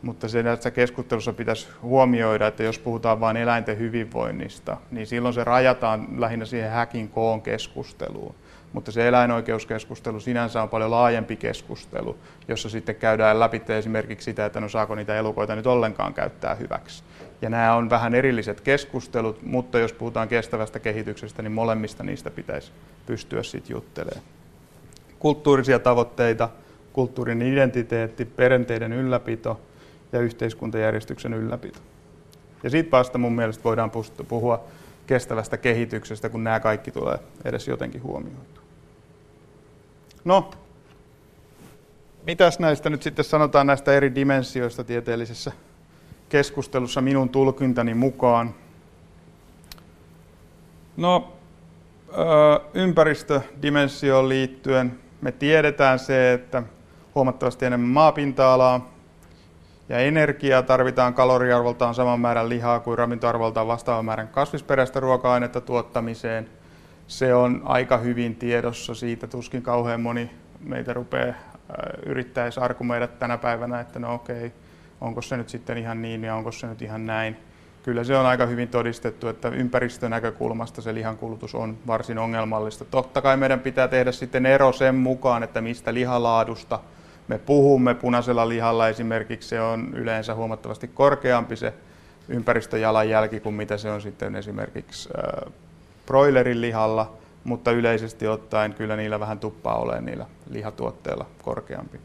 Mutta tässä keskustelussa pitäisi huomioida, että jos puhutaan vain eläinten hyvinvoinnista, niin silloin se rajataan lähinnä siihen häkin koon keskusteluun. Mutta se eläinoikeuskeskustelu sinänsä on paljon laajempi keskustelu, jossa sitten käydään läpi esimerkiksi sitä, että no saako niitä elukoita nyt ollenkaan käyttää hyväksi. Ja nämä on vähän erilliset keskustelut, mutta jos puhutaan kestävästä kehityksestä, niin molemmista niistä pitäisi pystyä sitten juttelemaan. Kulttuurisia tavoitteita, kulttuurin identiteetti, perinteiden ylläpito ja yhteiskuntajärjestyksen ylläpito. Ja siitä vasta mun mielestä voidaan puhua kestävästä kehityksestä, kun nämä kaikki tulee edes jotenkin huomioitua. No, mitäs näistä nyt sitten sanotaan näistä eri dimensioista tieteellisessä keskustelussa minun tulkintani mukaan? No, ympäristödimensioon liittyen me tiedetään se, että huomattavasti enemmän maapinta-alaa ja energiaa tarvitaan kaloriarvoltaan saman määrän lihaa kuin ravintoarvoltaan vastaavan määrän kasvisperäistä ruoka-ainetta tuottamiseen. Se on aika hyvin tiedossa, siitä tuskin kauhean moni meitä rupeaa yrittäisi arkumeida tänä päivänä, että no okei, onko se nyt sitten ihan niin ja onko se nyt ihan näin. Kyllä se on aika hyvin todistettu, että ympäristönäkökulmasta se lihankulutus on varsin ongelmallista. Totta kai meidän pitää tehdä sitten ero sen mukaan, että mistä lihalaadusta me puhumme. Punaisella lihalla esimerkiksi se on yleensä huomattavasti korkeampi se ympäristöjalanjälki kuin mitä se on sitten esimerkiksi äh, broilerin lihalla, mutta yleisesti ottaen kyllä niillä vähän tuppaa olemaan niillä lihatuotteilla korkeampi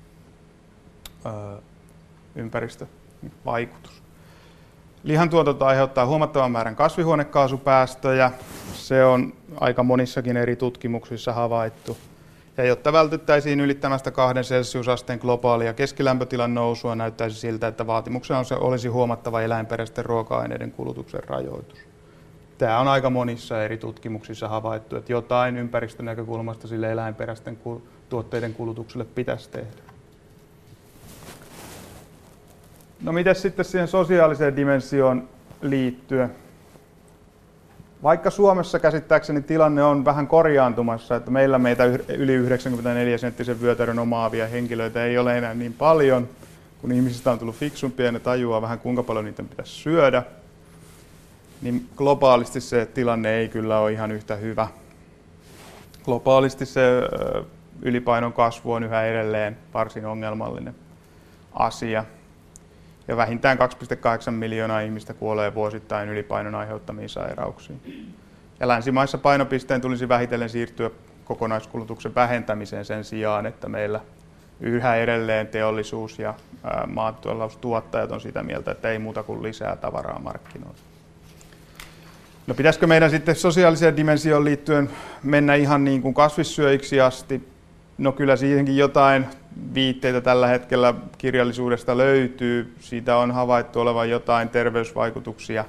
äh, ympäristövaikutus. Lihantuotanto aiheuttaa huomattavan määrän kasvihuonekaasupäästöjä. Se on aika monissakin eri tutkimuksissa havaittu. Ja jotta vältyttäisiin ylittämästä kahden celsiusasteen globaalia keskilämpötilan nousua, näyttäisi siltä, että vaatimuksena olisi huomattava eläinperäisten ruoka-aineiden kulutuksen rajoitus. Tämä on aika monissa eri tutkimuksissa havaittu, että jotain ympäristönäkökulmasta sille eläinperäisten tuotteiden kulutukselle pitäisi tehdä. No mites sitten siihen sosiaaliseen dimensioon liittyen? Vaikka Suomessa käsittääkseni tilanne on vähän korjaantumassa, että meillä meitä yli yhdeksänkymmentäneljä senttisen vyötärön omaavia henkilöitä ei ole enää niin paljon, kun ihmisistä on tullut fiksumpia ja ne tajuaa vähän kuinka paljon niitä pitäisi syödä, niin globaalisti se tilanne ei kyllä ole ihan yhtä hyvä. Globaalisti se ylipainon kasvu on yhä edelleen varsin ongelmallinen asia. Ja vähintään kaksi pilkku kahdeksan miljoonaa ihmistä kuolee vuosittain ylipainon aiheuttamiin sairauksiin. Ja länsimaissa painopisteen tulisi vähitellen siirtyä kokonaiskulutuksen vähentämiseen sen sijaan, että meillä yhä edelleen teollisuus ja maataloustuottajat on sitä mieltä, että ei muuta kuin lisää tavaraa markkinoille. No pitäisikö meidän sitten sosiaaliseen dimensioon liittyen mennä ihan niin kuin kasvissyöjiksi asti? No kyllä siihenkin jotain viitteitä tällä hetkellä kirjallisuudesta löytyy. Siitä on havaittu olevan jotain terveysvaikutuksia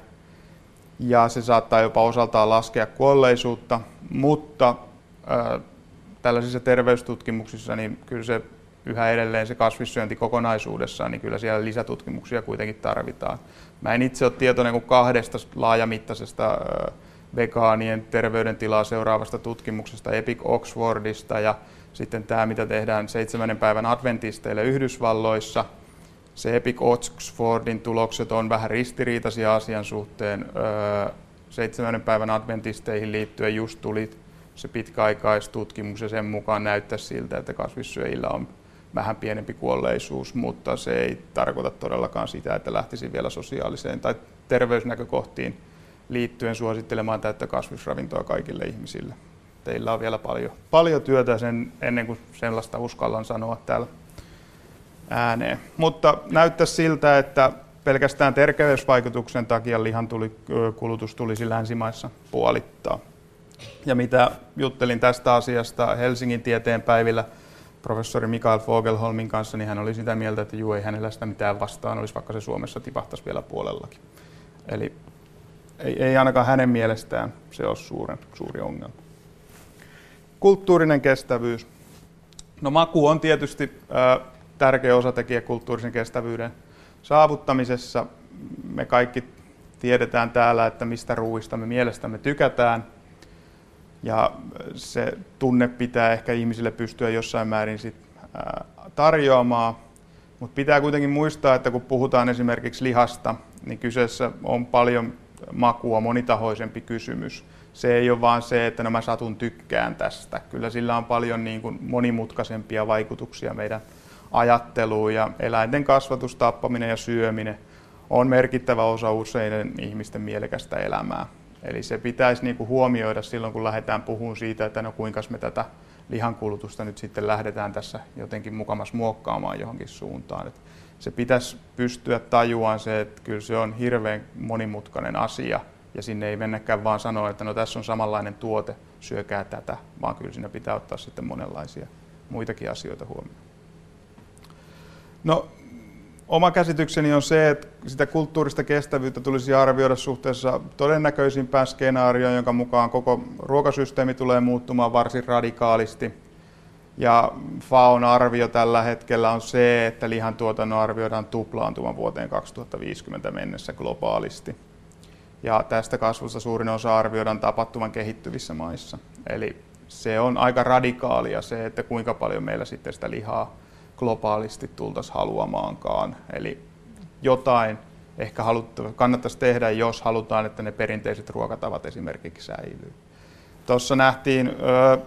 ja se saattaa jopa osaltaan laskea kuolleisuutta, mutta äh, tällaisissa terveystutkimuksissa niin kyllä se yhä edelleen se kasvissyönti kokonaisuudessaan, niin kyllä siellä lisätutkimuksia kuitenkin tarvitaan. Mä en itse ole tietoinen kuin kahdesta laajamittaisesta äh, vegaanien terveydentilaa seuraavasta tutkimuksesta Epic Oxfordista ja sitten tämä, mitä tehdään seitsemännen päivän adventisteille Yhdysvalloissa. Se Epic Oxfordin tulokset on vähän ristiriitaisia asian suhteen. Öö, seitsemännen päivän adventisteihin liittyen just tuli se pitkäaikaistutkimus ja sen mukaan näyttää siltä, että kasvissyöjillä on vähän pienempi kuolleisuus, mutta se ei tarkoita todellakaan sitä, että lähtisi vielä sosiaaliseen tai terveysnäkökohtiin liittyen suosittelemaan täyttä kasvisravintoa kaikille ihmisille. Teillä on vielä paljon, paljon työtä sen, ennen kuin sellaista uskallan sanoa täällä ääneen. Mutta näyttää siltä, että pelkästään terveysvaikutuksen takia lihan tuli, kulutus tulisi länsimaissa puolittaa. Ja mitä juttelin tästä asiasta Helsingin tieteen päivillä professori Mikael Fogelholmin kanssa, niin hän oli sitä mieltä, että juu, ei hänellä sitä mitään vastaan olisi, vaikka se Suomessa tipahtaisi vielä puolellakin. Eli ei, ei ainakaan hänen mielestään se ole suuren, suuri ongelma. Kulttuurinen kestävyys. No maku on tietysti äh, tärkeä osatekijä kulttuurisen kestävyyden saavuttamisessa. Me kaikki tiedetään täällä, että mistä ruuista me mielestämme tykätään. Ja se tunne pitää ehkä ihmisille pystyä jossain määrin sit, äh, tarjoamaan. Mutta pitää kuitenkin muistaa, että kun puhutaan esimerkiksi lihasta, niin kyseessä on paljon makua monitahoisempi kysymys. Se ei ole vaan se, että no mä satun tykkään tästä. Kyllä sillä on paljon niin kuin monimutkaisempia vaikutuksia meidän ajatteluun ja eläinten kasvatus, tappaminen ja syöminen on merkittävä osa useiden ihmisten mielekästä elämää. Eli se pitäisi niin kuin huomioida silloin, kun lähdetään puhumaan siitä, että no kuinka me tätä lihankulutusta nyt sitten lähdetään tässä jotenkin mukamas muokkaamaan johonkin suuntaan. Et se pitäisi pystyä tajuamaan se, että kyllä se on hirveän monimutkainen asia. Ja sinne ei mennäkään vaan sanoa, että no tässä on samanlainen tuote, syökää tätä, vaan kyllä siinä pitää ottaa sitten monenlaisia muitakin asioita huomioon. No, oma käsitykseni on se, että sitä kulttuurista kestävyyttä tulisi arvioida suhteessa todennäköisimpään skenaarioon, jonka mukaan koko ruokasysteemi tulee muuttumaan varsin radikaalisti. Ja FAOn arvio tällä hetkellä on se, että lihantuotannon arvioidaan tuplaantuman vuoteen kaksituhattaviisikymmentä mennessä globaalisti. Ja tästä kasvusta suurin osa arvioidaan tapahtuvan kehittyvissä maissa. Eli se on aika radikaalia se, että kuinka paljon meillä sitten sitä lihaa globaalisti tultaisiin haluamaankaan. Eli jotain ehkä haluttu, kannattaisi tehdä, jos halutaan, että ne perinteiset ruokatavat esimerkiksi säilyy. Tuossa nähtiin ö,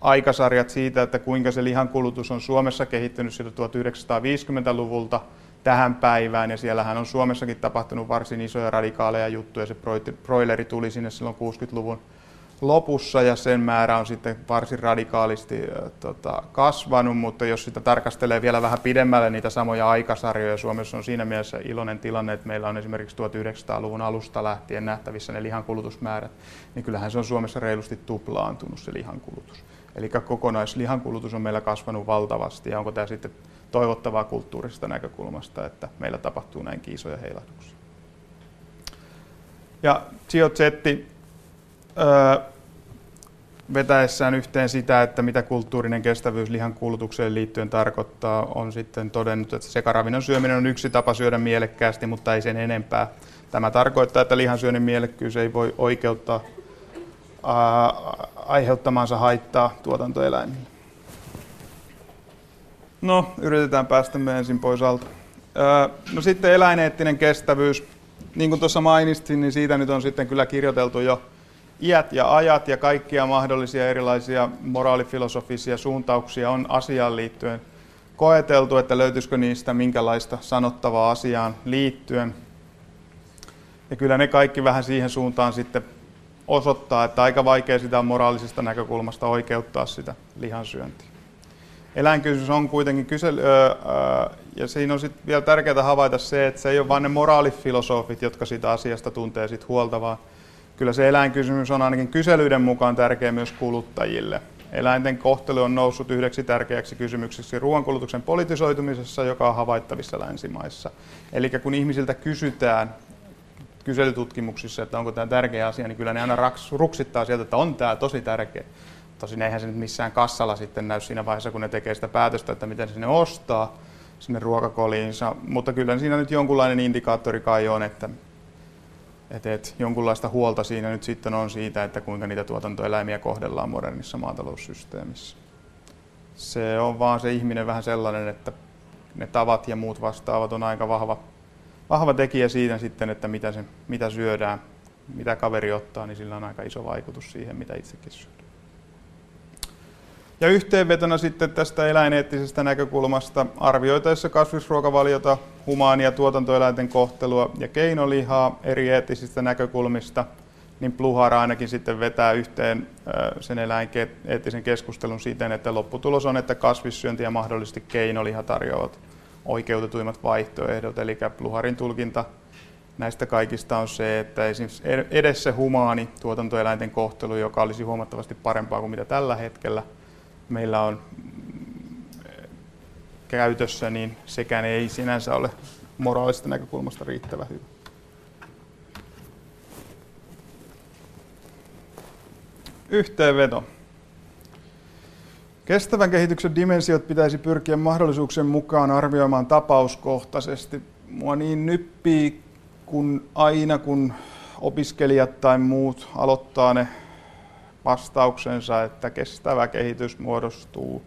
aikasarjat siitä, että kuinka se lihankulutus on Suomessa kehittynyt tuhatyhdeksänsataaviisikymmentäluvulta tähän päivään, ja siellähän on Suomessakin tapahtunut varsin isoja radikaaleja juttuja. Se broileri tuli sinne silloin kuusikymmentäluvun lopussa, ja sen määrä on sitten varsin radikaalisti tota, kasvanut, mutta jos sitä tarkastelee vielä vähän pidemmälle niitä samoja aikasarjoja, Suomessa on siinä mielessä iloinen tilanne, että meillä on esimerkiksi tuhatyhdeksänsataaluvun alusta lähtien nähtävissä ne lihankulutusmäärät, niin kyllähän se on Suomessa reilusti tuplaantunut se lihankulutus. Eli kokonaislihankulutus on meillä kasvanut valtavasti, ja onko tämä sitten toivottavaa kulttuurista näkökulmasta, että meillä tapahtuu näin isoja heilahduksia. Ja Chiozzetti öö, vetäessään yhteen sitä, että mitä kulttuurinen kestävyys lihan kulutukseen liittyen tarkoittaa, on sitten todennut, että sekaravinnon syöminen on yksi tapa syödä mielekkäästi, mutta ei sen enempää. Tämä tarkoittaa, että lihansyönnin mielekkyys ei voi oikeuttaa aiheuttamansa haittaa tuotantoeläimille. No, yritetään päästä me ensin pois alta. No sitten eläineettinen kestävyys. Niin kuin tuossa mainitsin, niin siitä nyt on sitten kyllä kirjoiteltu jo iät ja ajat, ja kaikkia mahdollisia erilaisia moraalifilosofisia suuntauksia on asiaan liittyen koeteltu, että löytyisikö niistä minkälaista sanottavaa asiaan liittyen. Ja kyllä ne kaikki vähän siihen suuntaan sitten osoittaa, että aika vaikea sitä on moraalisesta näkökulmasta oikeuttaa sitä lihansyöntiä. Eläinkysymys on kuitenkin kysely, ja siinä on sitten vielä tärkeää havaita se, että se ei ole vain ne moraalifilosofit, jotka siitä asiasta tuntee sit huolta, vaan kyllä se eläinkysymys on ainakin kyselyiden mukaan tärkeä myös kuluttajille. Eläinten kohtelu on noussut yhdeksi tärkeäksi kysymykseksi ruoankulutuksen politisoitumisessa, joka on havaittavissa länsimaissa. Eli kun ihmisiltä kysytään kyselytutkimuksissa, että onko tämä tärkeä asia, niin kyllä ne aina raks, ruksittaa sieltä, että on tämä tosi tärkeä. Tosin eihän se nyt missään kassalla sitten näy siinä vaiheessa, kun ne tekee sitä päätöstä, että miten se ne ostaa sinne ruokakoliinsa, mutta kyllä siinä nyt jonkunlainen indikaattori kai on, että, että, että jonkunlaista huolta siinä nyt sitten on siitä, että kuinka niitä tuotantoeläimiä kohdellaan modernissa maataloussysteemissä. Se on vaan se ihminen vähän sellainen, että ne tavat ja muut vastaavat on aika vahva. Vahva tekijä siitä sitten, että mitä, se, mitä syödään, mitä kaveri ottaa, niin sillä on aika iso vaikutus siihen, mitä itsekin syödään. Ja yhteenvetona sitten tästä eläineettisestä näkökulmasta arvioitaessa kasvisruokavaliota, humaania tuotantoeläinten kohtelua ja keinolihaa eri eettisistä näkökulmista, niin Pluhara ainakin sitten vetää yhteen sen eläineettisen keskustelun siten, että lopputulos on, että kasvissyönti ja mahdollisesti keinoliha tarjoavat oikeutetuimmat vaihtoehdot, eli Pluharin tulkinta näistä kaikista on se, että esimerkiksi edes se humaani tuotantoeläinten kohtelu, joka olisi huomattavasti parempaa kuin mitä tällä hetkellä meillä on käytössä, niin sekään ei sinänsä ole moraalisesta näkökulmasta riittävä hyvä. Yhteenveto. Kestävän kehityksen dimensiot pitäisi pyrkiä mahdollisuuksien mukaan arvioimaan tapauskohtaisesti. Mua niin nyppii, kun aina kun opiskelijat tai muut aloittaa ne vastauksensa, että kestävä kehitys muodostuu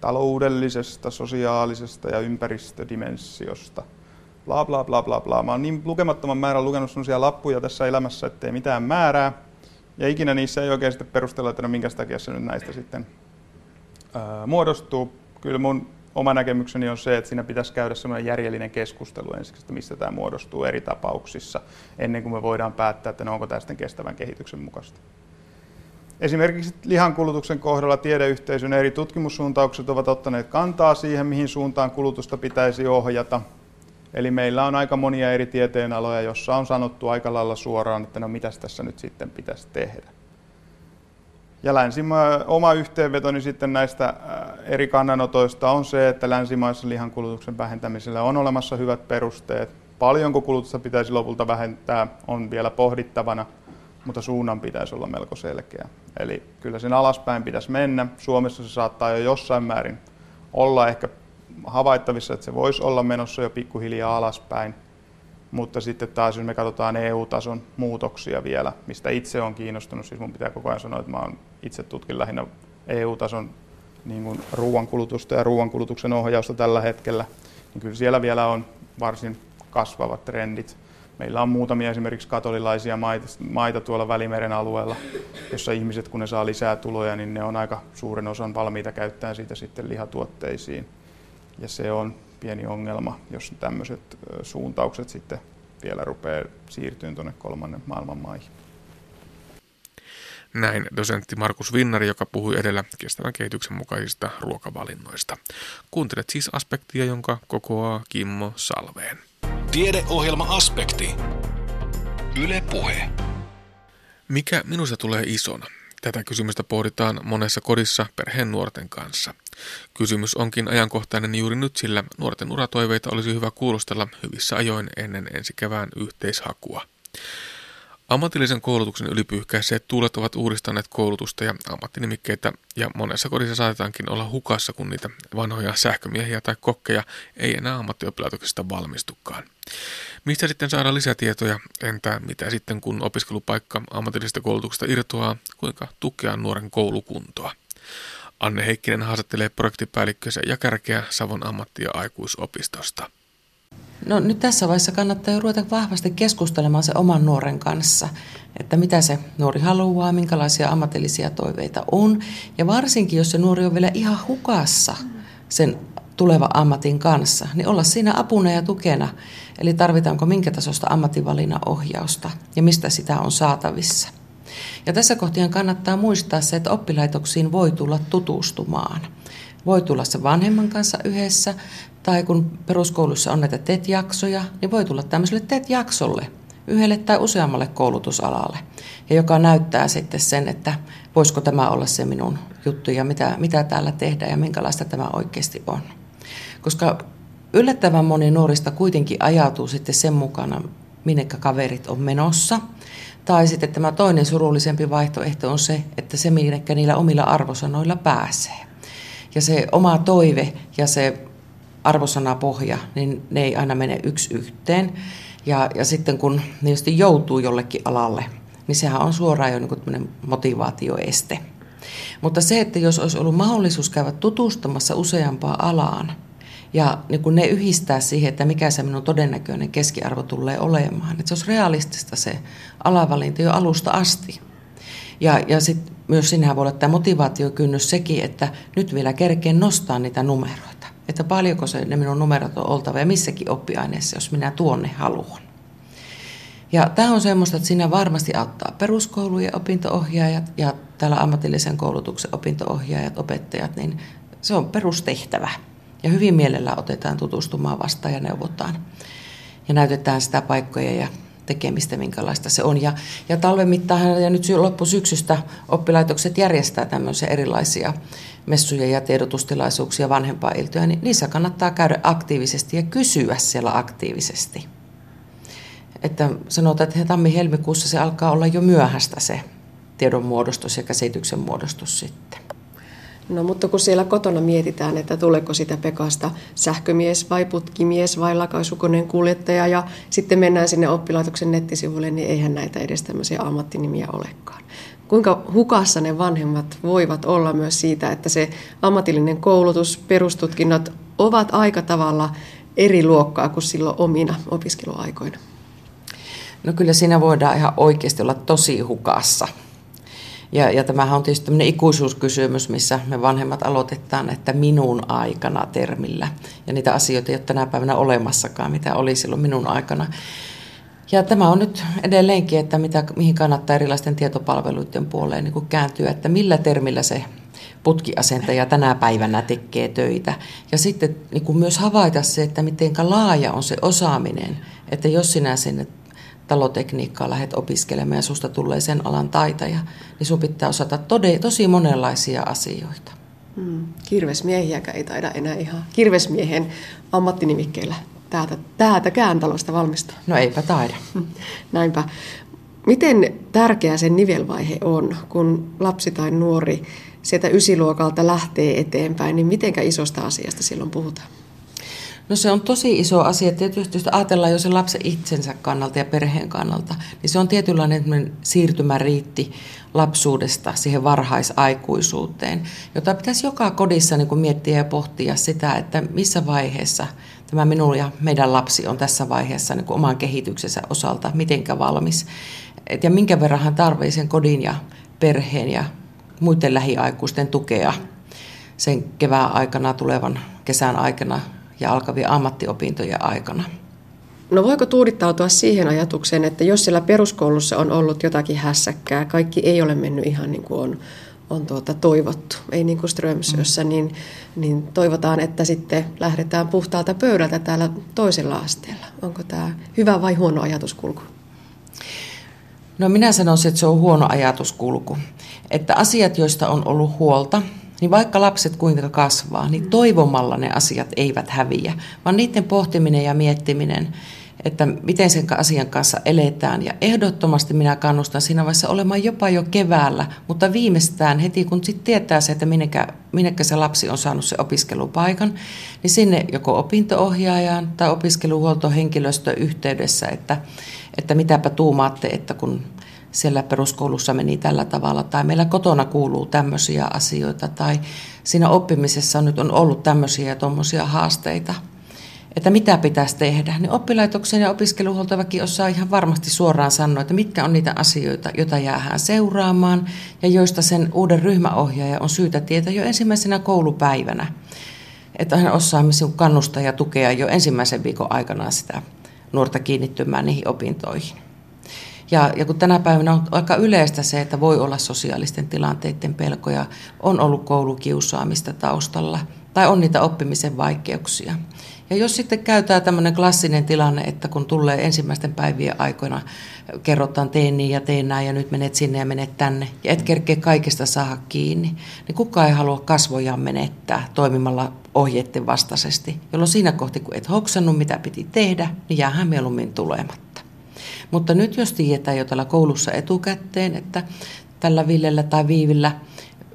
taloudellisesta, sosiaalisesta ja ympäristödimensiosta. Bla bla bla bla bla. Mä oon niin lukemattoman määrän lukenut sellaisia lappuja tässä elämässä, ettei mitään määrää. Ja ikinä niissä ei oikein sitten perustella, että no minkä takia se nyt näistä sitten muodostuu. Kyllä mun oma näkemykseni on se, että siinä pitäisi käydä semmoinen järjellinen keskustelu ensiksi, että mistä tämä muodostuu eri tapauksissa, ennen kuin me voidaan päättää, että no onko tämä sitten kestävän kehityksen mukaista. Esimerkiksi lihankulutuksen kohdalla tiedeyhteisön eri tutkimussuuntaukset ovat ottaneet kantaa siihen, mihin suuntaan kulutusta pitäisi ohjata. Eli meillä on aika monia eri tieteenaloja, joissa on sanottu aika lailla suoraan, että no mitäs tässä nyt sitten pitäisi tehdä. Ja länsimaa, oma yhteenvetoni sitten näistä eri kannanotoista on se, että länsimaissa lihankulutuksen vähentämisellä on olemassa hyvät perusteet. Paljonko kulutusta pitäisi lopulta vähentää on vielä pohdittavana, mutta suunnan pitäisi olla melko selkeä. Eli kyllä sen alaspäin pitäisi mennä. Suomessa se saattaa jo jossain määrin olla ehkä havaittavissa, että se voisi olla menossa jo pikkuhiljaa alaspäin. Mutta sitten taas, jos me katsotaan E U-tason muutoksia vielä, mistä itse olen kiinnostunut, siis mun pitää koko ajan sanoa, että mä oon itse tutkin lähinnä E U-tason niin kuin ruoankulutusta ja ruoankulutuksen ohjausta tällä hetkellä, niin kyllä siellä vielä on varsin kasvavat trendit. Meillä on muutamia esimerkiksi katolilaisia maita, maita tuolla Välimeren alueella, jossa ihmiset, kun ne saa lisää tuloja, niin ne on aika suuren osan valmiita käyttämään siitä sitten lihatuotteisiin. Ja se on pieni ongelma, jos tämmöiset suuntaukset sitten vielä rupeaa siirtymään tuonne kolmannen maailman maihin. Näin dosentti Markus Vinnari, joka puhui edellä kestävän kehityksen mukaisista ruokavalinnoista. Kuuntelet siis Aspektia, jonka kokoaa Kimmo Salveen. Tiedeohjelma-aspekti. Yle Puhe. Mikä minusta tulee isona? Tätä kysymystä pohditaan monessa kodissa perheen nuorten kanssa. Kysymys onkin ajankohtainen juuri nyt, sillä nuorten uratoiveita olisi hyvä kuulostella hyvissä ajoin ennen ensi kevään yhteishakua. Ammatillisen koulutuksen ylipyyhkäiseet tuulet ovat uudistaneet koulutusta ja ammattinimikkeitä, ja monessa kodissa saatetaankin olla hukassa, kun niitä vanhoja sähkömiehiä tai kokkeja ei enää ammattioppilaitoksista valmistukaan. Mistä sitten saadaan lisätietoja? Entä mitä sitten, kun opiskelupaikka ammatillisesta koulutuksesta irtoaa? Kuinka tukea nuoren koulukuntoa? Anne Heikkinen haastattelee projektipäällikkönsä ja Kärkeä Savon ammatti- ja aikuisopistosta. No nyt tässä vaiheessa kannattaa jo ruveta vahvasti keskustelemaan se oman nuoren kanssa, että mitä se nuori haluaa, minkälaisia ammatillisia toiveita on. Ja varsinkin, jos se nuori on vielä ihan hukassa sen tulevan ammatin kanssa, niin olla siinä apuna ja tukena. Eli tarvitaanko minkä tasosta ammatinvalinnan ohjausta ja mistä sitä on saatavissa. Ja tässä kohtihan kannattaa muistaa se, että oppilaitoksiin voi tulla tutustumaan. Voi tulla se vanhemman kanssa yhdessä, tai kun peruskoulussa on näitä T E T-jaksoja, niin voi tulla tämmöiselle T E T-jaksolle, yhdelle tai useammalle koulutusalalle, ja joka näyttää sitten sen, että voisiko tämä olla se minun juttu, ja mitä, mitä täällä tehdään, ja minkälaista tämä oikeasti on. Koska yllättävän moni nuorista kuitenkin ajautuu sitten sen mukana, minnekä kaverit on menossa, tai sitten tämä toinen surullisempi vaihtoehto on se, että se, minnekä niillä omilla arvosanoilla pääsee. Ja se oma toive ja se arvosanapohja, niin ne ei aina mene yksi yhteen. Ja, ja sitten kun niistä joutuu jollekin alalle, niin sehän on suoraan jo niin kuin motivaatioeste. Mutta se, että jos olisi ollut mahdollisuus käydä tutustumassa useampaan alaan, ja niin kun ne yhdistää siihen, että mikä se minun todennäköinen keskiarvo tulee olemaan, että se olisi realistista se alavalinta jo alusta asti. Ja, ja sitten myös sinähän voi olla tämä motivaatiokynnys sekin, että nyt vielä kerkeen nostaa niitä numeroita. Että paljonko se, ne minun numerot on oltava ja missäkin oppiaineessa, jos minä tuonne haluan. Ja tämä on semmoista, että siinä varmasti auttaa peruskoulujen opinto-ohjaajat ja täällä ammatillisen koulutuksen opinto-ohjaajat, opettajat, niin se on perustehtävä. Ja hyvin mielellään otetaan tutustumaan vastaan ja neuvotaan. Ja näytetään sitä paikkoja ja tekemistä, minkälaista se on. Ja, ja talven mittaan ja nyt loppusyksystä oppilaitokset järjestää tämmöisiä erilaisia messuja ja tiedotustilaisuuksia, vanhempainiltoja, niin niissä kannattaa käydä aktiivisesti ja kysyä siellä aktiivisesti. Että sanotaan, että tammi-helmikuussa se alkaa olla jo myöhäistä se tiedon muodostus ja käsityksen muodostus sitten. No mutta kun siellä kotona mietitään, että tuleeko sitä Pekasta sähkömies vai putkimies vai lakaisukoneen kuljettaja ja sitten mennään sinne oppilaitoksen nettisivuille, niin eihän näitä edes tämmöisiä ammattinimiä olekaan. Kuinka hukassa ne vanhemmat voivat olla myös siitä, että se ammatillinen koulutus, perustutkinnot ovat aika tavalla eri luokkaa kuin silloin omina opiskeluaikoina? No kyllä siinä voidaan ihan oikeasti olla tosi hukassa. Ja, ja tämähän on tietysti tämmöinen ikuisuuskysymys, missä me vanhemmat aloitetaan, että minun aikana termillä. Ja niitä asioita ei ole tänä päivänä olemassakaan, mitä oli silloin minun aikana. Ja tämä on nyt edelleenkin, että mitä, mihin kannattaa erilaisten tietopalveluiden puoleen niin kuin kääntyä, että millä termillä se putkiasentaja tänä päivänä tekee töitä. Ja sitten niin kuin myös havaita se, että miten laaja on se osaaminen, että jos sinä sinne talotekniikkaa lähdet opiskelemaan ja susta tulee sen alan taitaja, niin sun pitää osata tode, tosi monenlaisia asioita. Mm, kirvesmiehiäkään ei taida enää ihan kirvesmiehen ammattinimikkeillä täältä, täältäkään talosta valmistaa. No eipä taida. Näinpä. Miten tärkeä sen nivelvaihe on, kun lapsi tai nuori sieltä ysiluokalta lähtee eteenpäin, niin mitenkä isosta asiasta silloin puhutaan? No se on tosi iso asia. Tietysti jos ajatellaan jo sen lapsen itsensä kannalta ja perheen kannalta, niin se on tietynlainen siirtymäriitti lapsuudesta siihen varhaisaikuisuuteen, jota pitäisi joka kodissa niin kuin miettiä ja pohtia sitä, että missä vaiheessa tämä minun ja meidän lapsi on tässä vaiheessa niin kuin oman kehityksensä osalta, mitenkä valmis. Et ja minkä verran hän tarvitsee sen kodin ja perheen ja muiden lähiaikuisten tukea sen kevään aikana, tulevan kesän aikana ja alkavien ammattiopintojen aikana. No voiko tuudittautua siihen ajatukseen, että jos siellä peruskoulussa on ollut jotakin hässäkkää, kaikki ei ole mennyt ihan niin kuin on, on tuota toivottu, ei niin kuin Strömsössä, niin, niin toivotaan, että sitten lähdetään puhtaalta pöydältä täällä toisella asteella. Onko tämä hyvä vai huono ajatuskulku? No minä sanoisin, että se on huono ajatuskulku. Että asiat, joista on ollut huolta, niin vaikka lapset kuinka kasvaa, niin toivomalla ne asiat eivät häviä, vaan niiden pohtiminen ja miettiminen, että miten sen asian kanssa eletään. Ja ehdottomasti minä kannustan siinä vaiheessa olemaan jopa jo keväällä, mutta viimeistään heti, kun sitten tietää se, että minnekä, minnekä se lapsi on saanut se opiskelupaikan, niin sinne joko opinto-ohjaajaan tai opiskeluhuoltohenkilöstön yhteydessä, että, että mitäpä tuumaatte, että kun siellä peruskoulussa meni tällä tavalla, tai meillä kotona kuuluu tämmöisiä asioita, tai siinä oppimisessa nyt on ollut tämmöisiä ja tuommoisia haasteita, että mitä pitäisi tehdä. Niin oppilaitoksen ja opiskeluhuoltoväki osaa ihan varmasti suoraan sanoa, että mitkä on niitä asioita, joita jäädään seuraamaan, ja joista sen uuden ryhmäohjaaja on syytä tietää jo ensimmäisenä koulupäivänä. Että hän osaa kannustaa ja tukea jo ensimmäisen viikon aikana sitä nuorta kiinnittymään niihin opintoihin. Ja, ja kun tänä päivänä on aika yleistä se, että voi olla sosiaalisten tilanteiden pelkoja, on ollut koulukiusaamista taustalla tai on niitä oppimisen vaikeuksia. Ja jos sitten käytetään tämmöinen klassinen tilanne, että kun tulee ensimmäisten päivien aikoina, kerrotaan teen niin ja teen näin ja nyt menet sinne ja menet tänne ja et kerkeä kaikesta saada kiinni, niin kukaan ei halua kasvojaan menettää toimimalla ohjeiden vastaisesti, jolloin siinä kohti, kun et hoksannut mitä piti tehdä, niin jäähän mieluummin tulematta. Mutta nyt jos tiedetään jo täällä koulussa etukäteen, että tällä Villellä tai Viivillä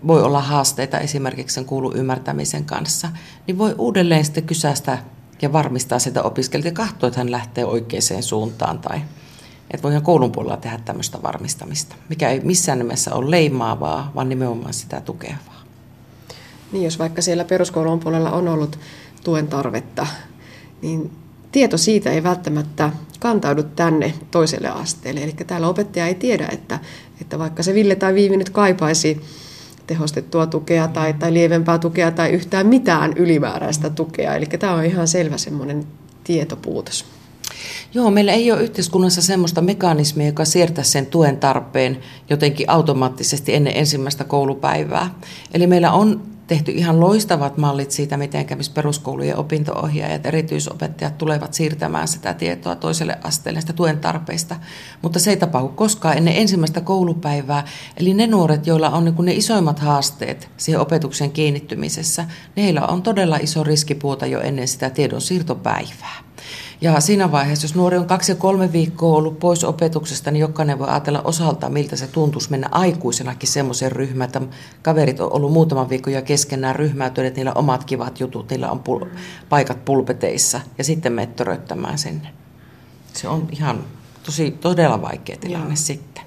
voi olla haasteita esimerkiksi sen kuulun ymmärtämisen kanssa, niin voi uudelleen sitten kysästä ja varmistaa sitä opiskelijaa ja katsoa, että hän lähtee oikeaan suuntaan. Tai että voidaan koulun puolella tehdä tämmöistä varmistamista, mikä ei missään nimessä ole leimaavaa, vaan nimenomaan sitä tukevaa. Niin, jos vaikka siellä peruskoulun puolella on ollut tuen tarvetta, niin tieto siitä ei välttämättä kantaudu tänne toiselle asteelle. Eli täällä opettaja ei tiedä, että, että vaikka se Ville tai Viivi nyt kaipaisi tehostettua tukea tai, tai lievempää tukea tai yhtään mitään ylimääräistä tukea. Eli tämä on ihan selvä semmoinen tietopuutos. Joo, meillä ei ole yhteiskunnassa semmoista mekanismia, joka siirtäisi sen tuen tarpeen jotenkin automaattisesti ennen ensimmäistä koulupäivää. Eli meillä on tehty ihan loistavat mallit siitä, miten kävisi peruskoulujen opinto-ohjaajat, erityisopettajat tulevat siirtämään sitä tietoa toiselle asteelle, sitä tuen tarpeista. Mutta se ei tapahdu koskaan ennen ensimmäistä koulupäivää. Eli ne nuoret, joilla on niin kuin ne isoimmat haasteet siihen opetuksen kiinnittymisessä, niin heillä on todella iso riski puuta jo ennen sitä tiedon siirtopäivää. Ja siinä vaiheessa, jos nuori on kaksi ja kolme viikkoa ollut pois opetuksesta, niin jokainen voi ajatella osaltaan, miltä se tuntuisi mennä aikuisenakin semmoiseen ryhmään, että kaverit on ollut muutaman viikon ja keskenään ryhmäytyneet, niillä on omat kivat jutut, niillä on pul- paikat pulpeteissa ja sitten menet töröttämään sinne. Se on ihan tosi todella vaikea tilanne. Joo. Sitten.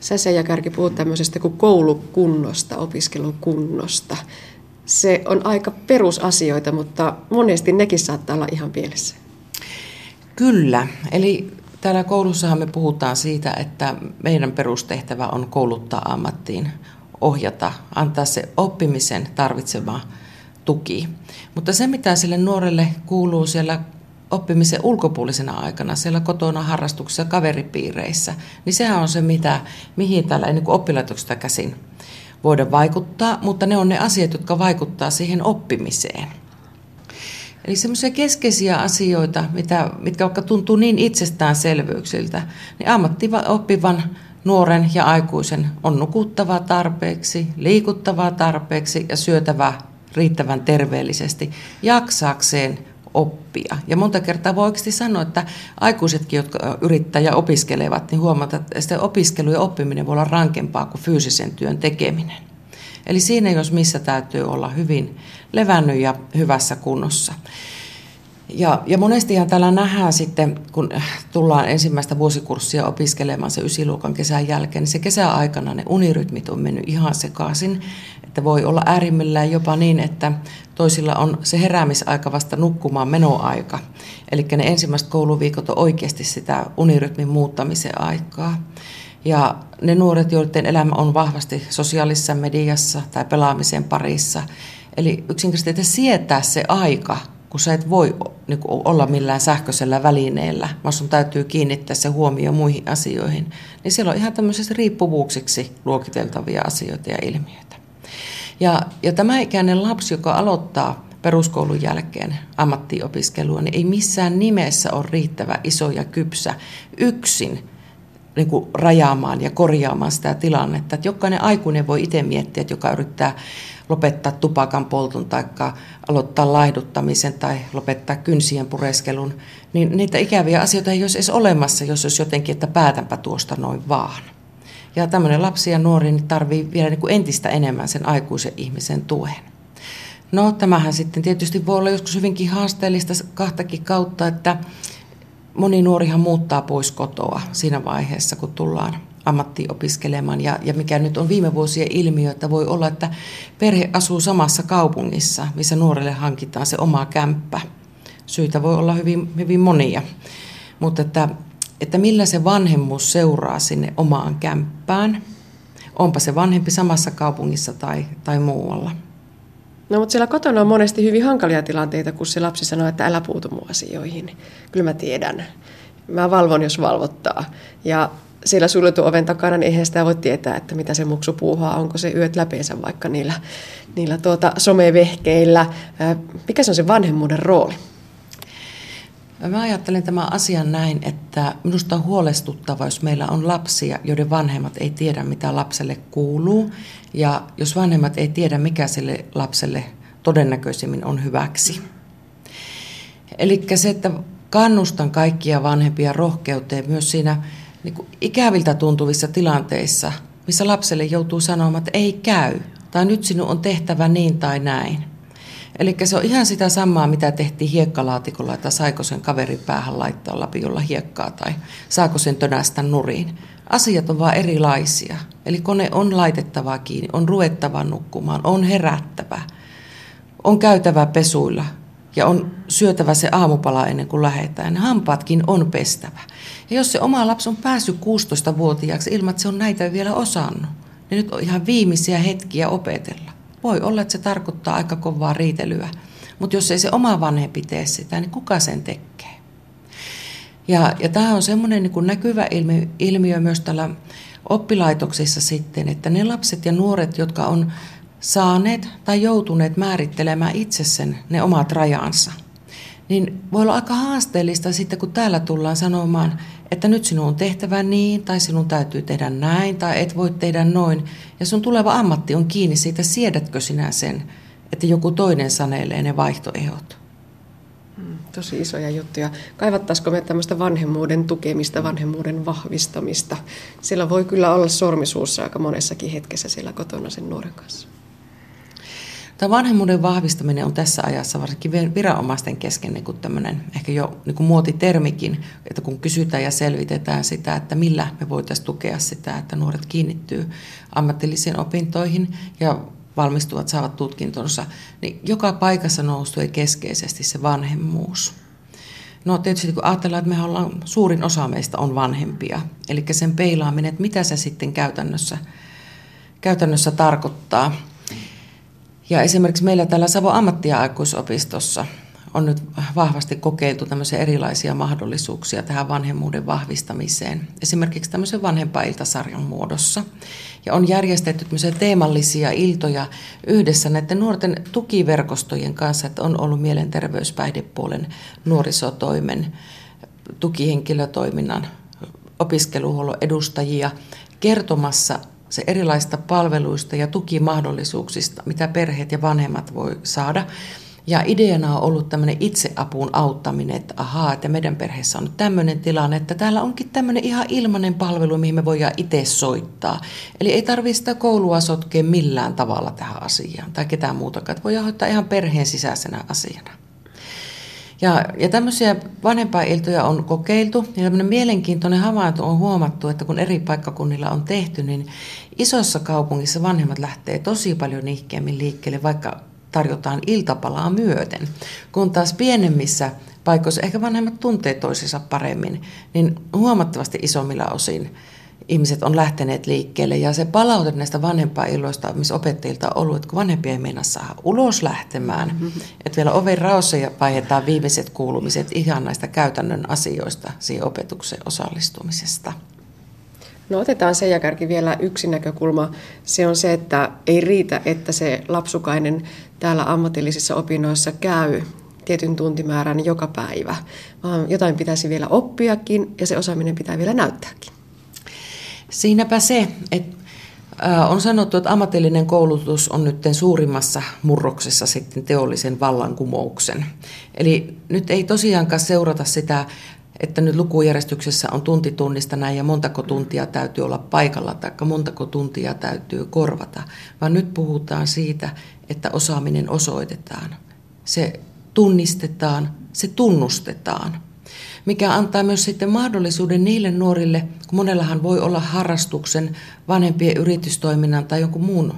Sä Seija Kärki puhut tämmöisestä kuin koulukunnosta, opiskelukunnosta. Se on aika perusasioita, mutta monesti nekin saattaa olla ihan pielessä. Kyllä. Eli täällä koulussahan me puhutaan siitä, että meidän perustehtävä on kouluttaa ammattiin, ohjata, antaa se oppimisen tarvitsema tuki. Mutta se, mitä sille nuorelle kuuluu siellä oppimisen ulkopuolisena aikana, siellä kotona, harrastuksissa, kaveripiireissä, niin sehän on se, mitä, mihin täällä ei niin kuin oppilaitoksesta käsin voida vaikuttaa, mutta ne on ne asiat, jotka vaikuttaa siihen oppimiseen. Eli semmoisia keskeisiä asioita, mitä, mitkä vaikka tuntuu niin itsestäänselvyyksiltä, niin ammattioppivan nuoren ja aikuisen on nukuttavaa tarpeeksi, liikuttavaa tarpeeksi ja syötävää riittävän terveellisesti jaksaakseen oppia. Ja monta kertaa voi oikeasti sanoa, että aikuisetkin, jotka yrittää ja opiskelevat, niin huomata, että sitä opiskelu ja oppiminen voi olla rankempaa kuin fyysisen työn tekeminen. Eli siinä, jos missä, täytyy olla hyvin levännyt ja hyvässä kunnossa. Ja, ja monestihan täällä nähdään sitten, kun tullaan ensimmäistä vuosikurssia opiskelemaan se ysiluokan kesän jälkeen, niin se kesäaikana ne unirytmit on mennyt ihan sekaisin. Että voi olla äärimmillään jopa niin, että toisilla on se heräämisaika vasta nukkumaan menoaika. Eli ne ensimmäiset kouluviikot on oikeasti sitä unirytmin muuttamisen aikaa. Ja ne nuoret, joiden elämä on vahvasti sosiaalisessa mediassa tai pelaamisen parissa, eli yksinkertaisesti sietää se aika, kun sä et voi niin kun olla millään sähköisellä välineellä, vaan sun täytyy kiinnittää se huomio muihin asioihin, niin siellä on ihan tämmöisistä riippuvuuksiksi luokiteltavia asioita ja ilmiöitä. Ja, ja tämä ikäinen lapsi, joka aloittaa peruskoulun jälkeen ammattiopiskelua, niin ei missään nimessä ole riittävä iso ja kypsä yksin niin kuin rajaamaan ja korjaamaan sitä tilannetta. Että jokainen aikuinen voi itse miettiä, että joka yrittää lopettaa tupakan polton tai aloittaa laihduttamisen tai lopettaa kynsien pureskelun, niin niitä ikäviä asioita ei olisi edes olemassa, jos olisi jotenkin, että päätänpä tuosta noin vaan. Ja tämmöinen lapsi ja nuori niin tarvitsee vielä niin kuin entistä enemmän sen aikuisen ihmisen tuen. No tämähän sitten tietysti voi olla joskus hyvinkin haasteellista kahtakin kautta, että moni nuorihan muuttaa pois kotoa siinä vaiheessa, kun tullaan ammattiopiskelemaan. Ja, ja mikä nyt on viime vuosien ilmiö, että voi olla, että perhe asuu samassa kaupungissa, missä nuorelle hankitaan se oma kämppä. Syitä voi olla hyvin, hyvin monia. Mutta että, että millä se vanhemmuus seuraa sinne omaan kämppään? Onpa se vanhempi samassa kaupungissa tai, tai muualla. No mutta siellä kotona on monesti hyvin hankalia tilanteita, kun se lapsi sanoo, että älä puutu mun asioihin. Kyllä mä tiedän. Mä valvon, jos valvottaa. Ja siellä suljetun oven takana, niin eihän sitä voi tietää, että mitä se muksu puuhaa, onko se yöt läpeensä vaikka niillä, niillä tuota somevehkeillä. Mikä se on se vanhemmuuden rooli? Mä ajattelen tämän asian näin, että minusta on huolestuttava, jos meillä on lapsia, joiden vanhemmat ei tiedä, mitä lapselle kuuluu. Ja jos vanhemmat ei tiedä, mikä sille lapselle todennäköisemmin on hyväksi. Eli se, että kannustan kaikkia vanhempia rohkeuteen myös siinä niin kuin ikäviltä tuntuvissa tilanteissa, missä lapselle joutuu sanomaan, että ei käy, tai nyt sinun on tehtävä niin tai näin. Eli se on ihan sitä samaa, mitä tehtiin hiekkalaatikolla, että saiko sen kaverin päähän laittaa lapiolla hiekkaa tai saako sen tönästä nuriin. Asiat on vaan erilaisia. Eli kone on laitettava kiinni, on ruvettava nukkumaan, on herättävä, on käytävä pesuilla ja on syötävä se aamupala ennen kuin lähdetään. Hampaatkin on pestävä. Ja jos se oma lapsi on päässyt kuusitoistavuotiaaksi ilman, että se on näitä vielä osannut, niin nyt on ihan viimeisiä hetkiä opetella. Voi olla, että se tarkoittaa aika kovaa riitelyä, mutta jos ei se oma vanhempi tee sitä, niin kuka sen tekee? Ja, ja tämä on semmoinen niin kuin näkyvä ilmiö, ilmiö myös täällä oppilaitoksissa sitten, että ne lapset ja nuoret, jotka on saaneet tai joutuneet määrittelemään itse sen, ne omat rajansa, niin voi olla aika haasteellista sitten, kun täällä tullaan sanomaan, että nyt sinun on tehtävä niin, tai sinun täytyy tehdä näin, tai et voi tehdä noin. Ja sun tuleva ammatti on kiinni siitä, siedätkö sinä sen, että joku toinen sanelee ne vaihtoehdot. Tosi isoja juttuja. Kaivattaisiko me tämmöistä vanhemmuuden tukemista, vanhemmuuden vahvistamista? Sillä voi kyllä olla sormisuussa aika monessakin hetkessä siellä kotona sen nuoren kanssa. Tämä vanhemmuuden vahvistaminen on tässä ajassa varsinkin viranomaisten kesken niin kuin tämmöinen, ehkä jo niin kuin muotitermikin, että kun kysytään ja selvitetään sitä, että millä me voitaisiin tukea sitä, että nuoret kiinnittyy ammatillisiin opintoihin ja valmistuvat saavat tutkintonsa, niin joka paikassa nousee keskeisesti se vanhemmuus. No tietysti kun ajatellaan, että me ollaan, suurin osa meistä on vanhempia, eli sen peilaaminen, että mitä se sitten käytännössä, käytännössä tarkoittaa. Ja esimerkiksi meillä täällä Savon ammatti- ja aikuisopistossa on nyt vahvasti kokeiltu tämmöisiä erilaisia mahdollisuuksia tähän vanhemmuuden vahvistamiseen. Esimerkiksi tämmöisen vanhempailtasarjan muodossa. Ja on järjestetty tämmöisiä teemallisia iltoja yhdessä näiden nuorten tukiverkostojen kanssa, että on ollut mielenterveyspäihdepuolen, nuorisotoimen, tukihenkilötoiminnan, opiskeluhuollon edustajia kertomassa se erilaisista palveluista ja tukimahdollisuuksista, mitä perheet ja vanhemmat voi saada. Ja ideana on ollut tämmöinen itseapuun auttaminen, että ahaa, että meidän perheessä on nyt tämmöinen tilanne, että täällä onkin tämmöinen ihan ilmainen palvelu, mihin me voidaan itse soittaa. Eli ei tarvitse sitä koulua sotkea millään tavalla tähän asiaan tai ketään muutakaan, että voidaan hoitaa ihan perheen sisäisenä asiana. Ja, ja tämmöisiä vanhempainiltoja on kokeiltu, ja tämmöinen mielenkiintoinen havainto on huomattu, että kun eri paikkakunnilla on tehty, niin isossa kaupungissa vanhemmat lähtee tosi paljon nihkeämmin liikkeelle, vaikka tarjotaan iltapalaa myöten. Kun taas pienemmissä paikoissa ehkä vanhemmat tuntee toisensa paremmin, niin huomattavasti isommilla osin ihmiset on lähteneet liikkeelle. Ja se palaute näistä vanhempainilloista, missä opettajilta on ollut, että kun vanhempia ei meinaa saada ulos lähtemään, mm-hmm. että vielä oven raossa ja vaihdetaan viimeiset kuulumiset ihan näistä käytännön asioista siihen opetuksen osallistumisesta. No otetaan sen jälkeen vielä yksi näkökulma. Se on se, että ei riitä, että se lapsukainen täällä ammatillisissa opinnoissa käy tietyn tuntimäärän joka päivä, vaan jotain pitäisi vielä oppiakin ja se osaaminen pitää vielä näyttääkin. Siinäpä se, että on sanottu, että ammatillinen koulutus on nyt suurimmassa murroksessa sitten teollisen vallankumouksen. Eli nyt ei tosiaankaan seurata sitä, että nyt lukujärjestyksessä on tunti tunnista näin ja montako tuntia täytyy olla paikalla tai montako tuntia täytyy korvata, vaan nyt puhutaan siitä, että osaaminen osoitetaan. Se tunnistetaan, se tunnustetaan, mikä antaa myös sitten mahdollisuuden niille nuorille, kun monellahan voi olla harrastuksen, vanhempien yritystoiminnan tai jonkun muun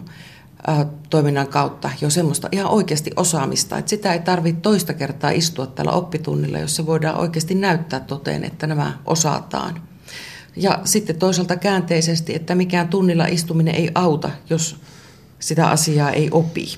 äh, toiminnan kautta jo semmoista ihan oikeasti osaamista, että sitä ei tarvitse toista kertaa istua täällä oppitunnilla, jossa voidaan oikeasti näyttää toteen, että nämä osataan. Ja sitten toisaalta käänteisesti, että mikään tunnilla istuminen ei auta, jos sitä asiaa ei opi.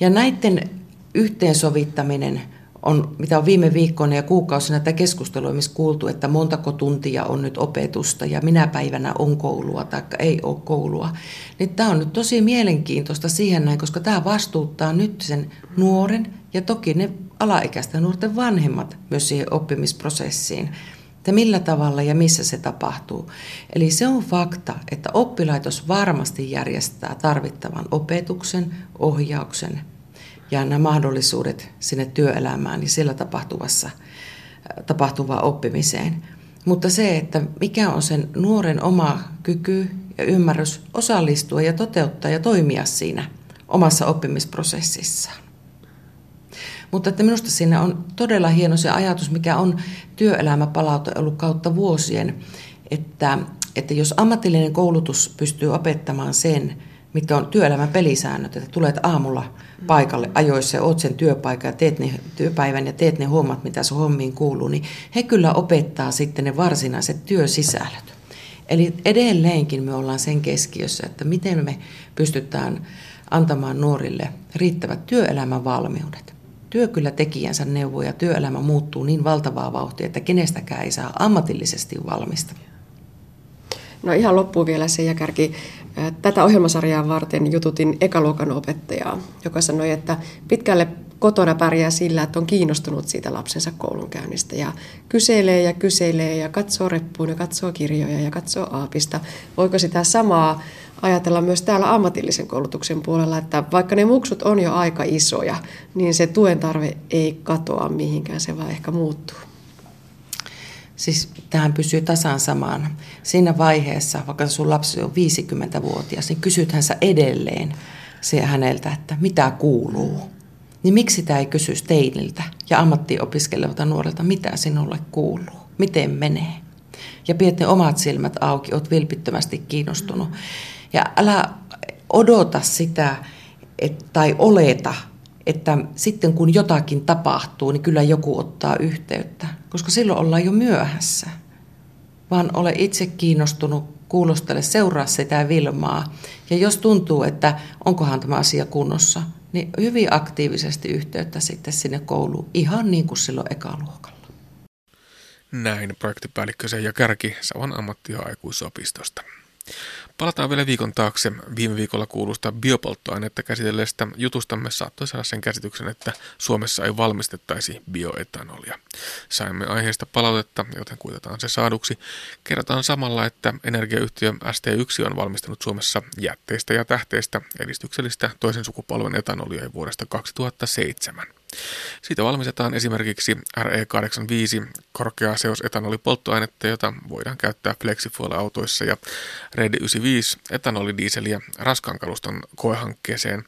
Ja näiden yhteensovittaminen on, mitä on viime viikkoina ja kuukausina tätä keskustelua, missä kuultu, että montako tuntia on nyt opetusta ja minä päivänä on koulua tai ei ole koulua. Niin tämä on nyt tosi mielenkiintoista siihen näin, koska tämä vastuuttaa nyt sen nuoren ja toki ne alaikäisten nuorten vanhemmat myös siihen oppimisprosessiin. Että millä tavalla ja missä se tapahtuu. Eli se on fakta, että oppilaitos varmasti järjestää tarvittavan opetuksen, ohjauksen ja nämä mahdollisuudet sinne työelämään ja siellä tapahtuvassa, tapahtuvaan oppimiseen. Mutta se, että mikä on sen nuoren oma kyky ja ymmärrys osallistua ja toteuttaa ja toimia siinä omassa oppimisprosessissaan. Mutta että minusta siinä on todella hieno se ajatus, mikä on työelämäpalaute ollut kautta vuosien, että, että jos ammatillinen koulutus pystyy opettamaan sen, mitkä on työelämän pelisäännöt, että tulet aamulla paikalle ajoissa ja oot sen työpaikan ja teet ne työpäivän ja teet ne hommat, mitä sun hommiin kuuluu, niin he kyllä opettaa sitten ne varsinaiset työsisällöt. Eli edelleenkin me ollaan sen keskiössä, että miten me pystytään antamaan nuorille riittävät työelämän valmiudet. Työ kyllä tekijänsä neuvoo ja työelämä muuttuu niin valtavaa vauhtia, että kenestäkään ei saa ammatillisesti valmista. No ihan loppuun vielä se ja kärki. Tätä ohjelmasarjaa varten jututin ekaluokan opettajaa, joka sanoi, että pitkälle kotona pärjää sillä, että on kiinnostunut siitä lapsensa koulunkäynnistä ja kyselee ja kyselee ja katsoo reppuun ja katsoo kirjoja ja katsoo aapista. Voiko sitä samaa ajatella myös täällä ammatillisen koulutuksen puolella, että vaikka ne muksut on jo aika isoja, niin se tuen tarve ei katoa mihinkään, se vaan ehkä muuttuu. Siis tähän pysyy tasan samana. Siinä vaiheessa, vaikka sun lapsi on viisikymmentävuotias, niin kysythän sä edelleen häneltä, että mitä kuuluu. Niin miksi sitä ei kysy teiniltä ja ammattiopiskelevalta nuorelta, mitä sinulle kuuluu, miten menee. Ja pidät ne omat silmät auki, oot vilpittömästi kiinnostunut. Ja älä odota sitä et, tai oleta, että sitten kun jotakin tapahtuu, niin kyllä joku ottaa yhteyttä, koska silloin ollaan jo myöhässä. Vaan ole itse kiinnostunut, kuulostele, seuraa sitä Vilmaa. Ja jos tuntuu, että onkohan tämä asia kunnossa, niin hyvin aktiivisesti yhteyttä sitten sinne kouluun, ihan niin kuin silloin ekaluokalla. Näin projektipäällikkö Seija Kärki Savon ammatti- ja aikuisopistosta. Palataan vielä viikon taakse. Viime viikolla kuulusta biopolttoainetta käsitelleestä jutustamme saattoi saada sen käsityksen, että Suomessa ei valmistettaisi bioetanolia. Saimme aiheesta palautetta, joten kuitataan se saaduksi. Kerrotaan samalla, että energiayhtiö S T yksi on valmistanut Suomessa jätteistä ja tähteistä edistyksellistä toisen sukupolven etanolia vuodesta kaksituhattaseitsemän. Siitä valmistetaan esimerkiksi R E kahdeksankymmentäviisi korkeaseosetanolipolttoainetta, jota voidaan käyttää flexifuel-autoissa ja R E D yhdeksänkymmentäviisi etanolidiiseliä raskaan kaluston koehankkeeseen.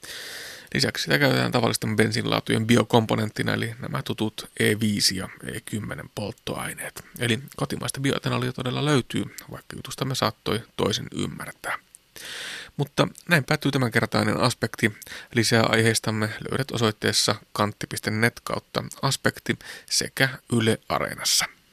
Lisäksi sitä käytetään tavallisten bensiinilaatujen biokomponenttina, eli nämä tutut E viisi ja E kymmenen polttoaineet. Eli kotimaista bioetanolia todella löytyy, vaikka jutustamme saattoi toisin ymmärtää. Mutta näin päättyy tämänkertainen aspekti. Lisää aiheistamme löydät osoitteessa kantti piste net kautta aspekti sekä Yle Areenassa.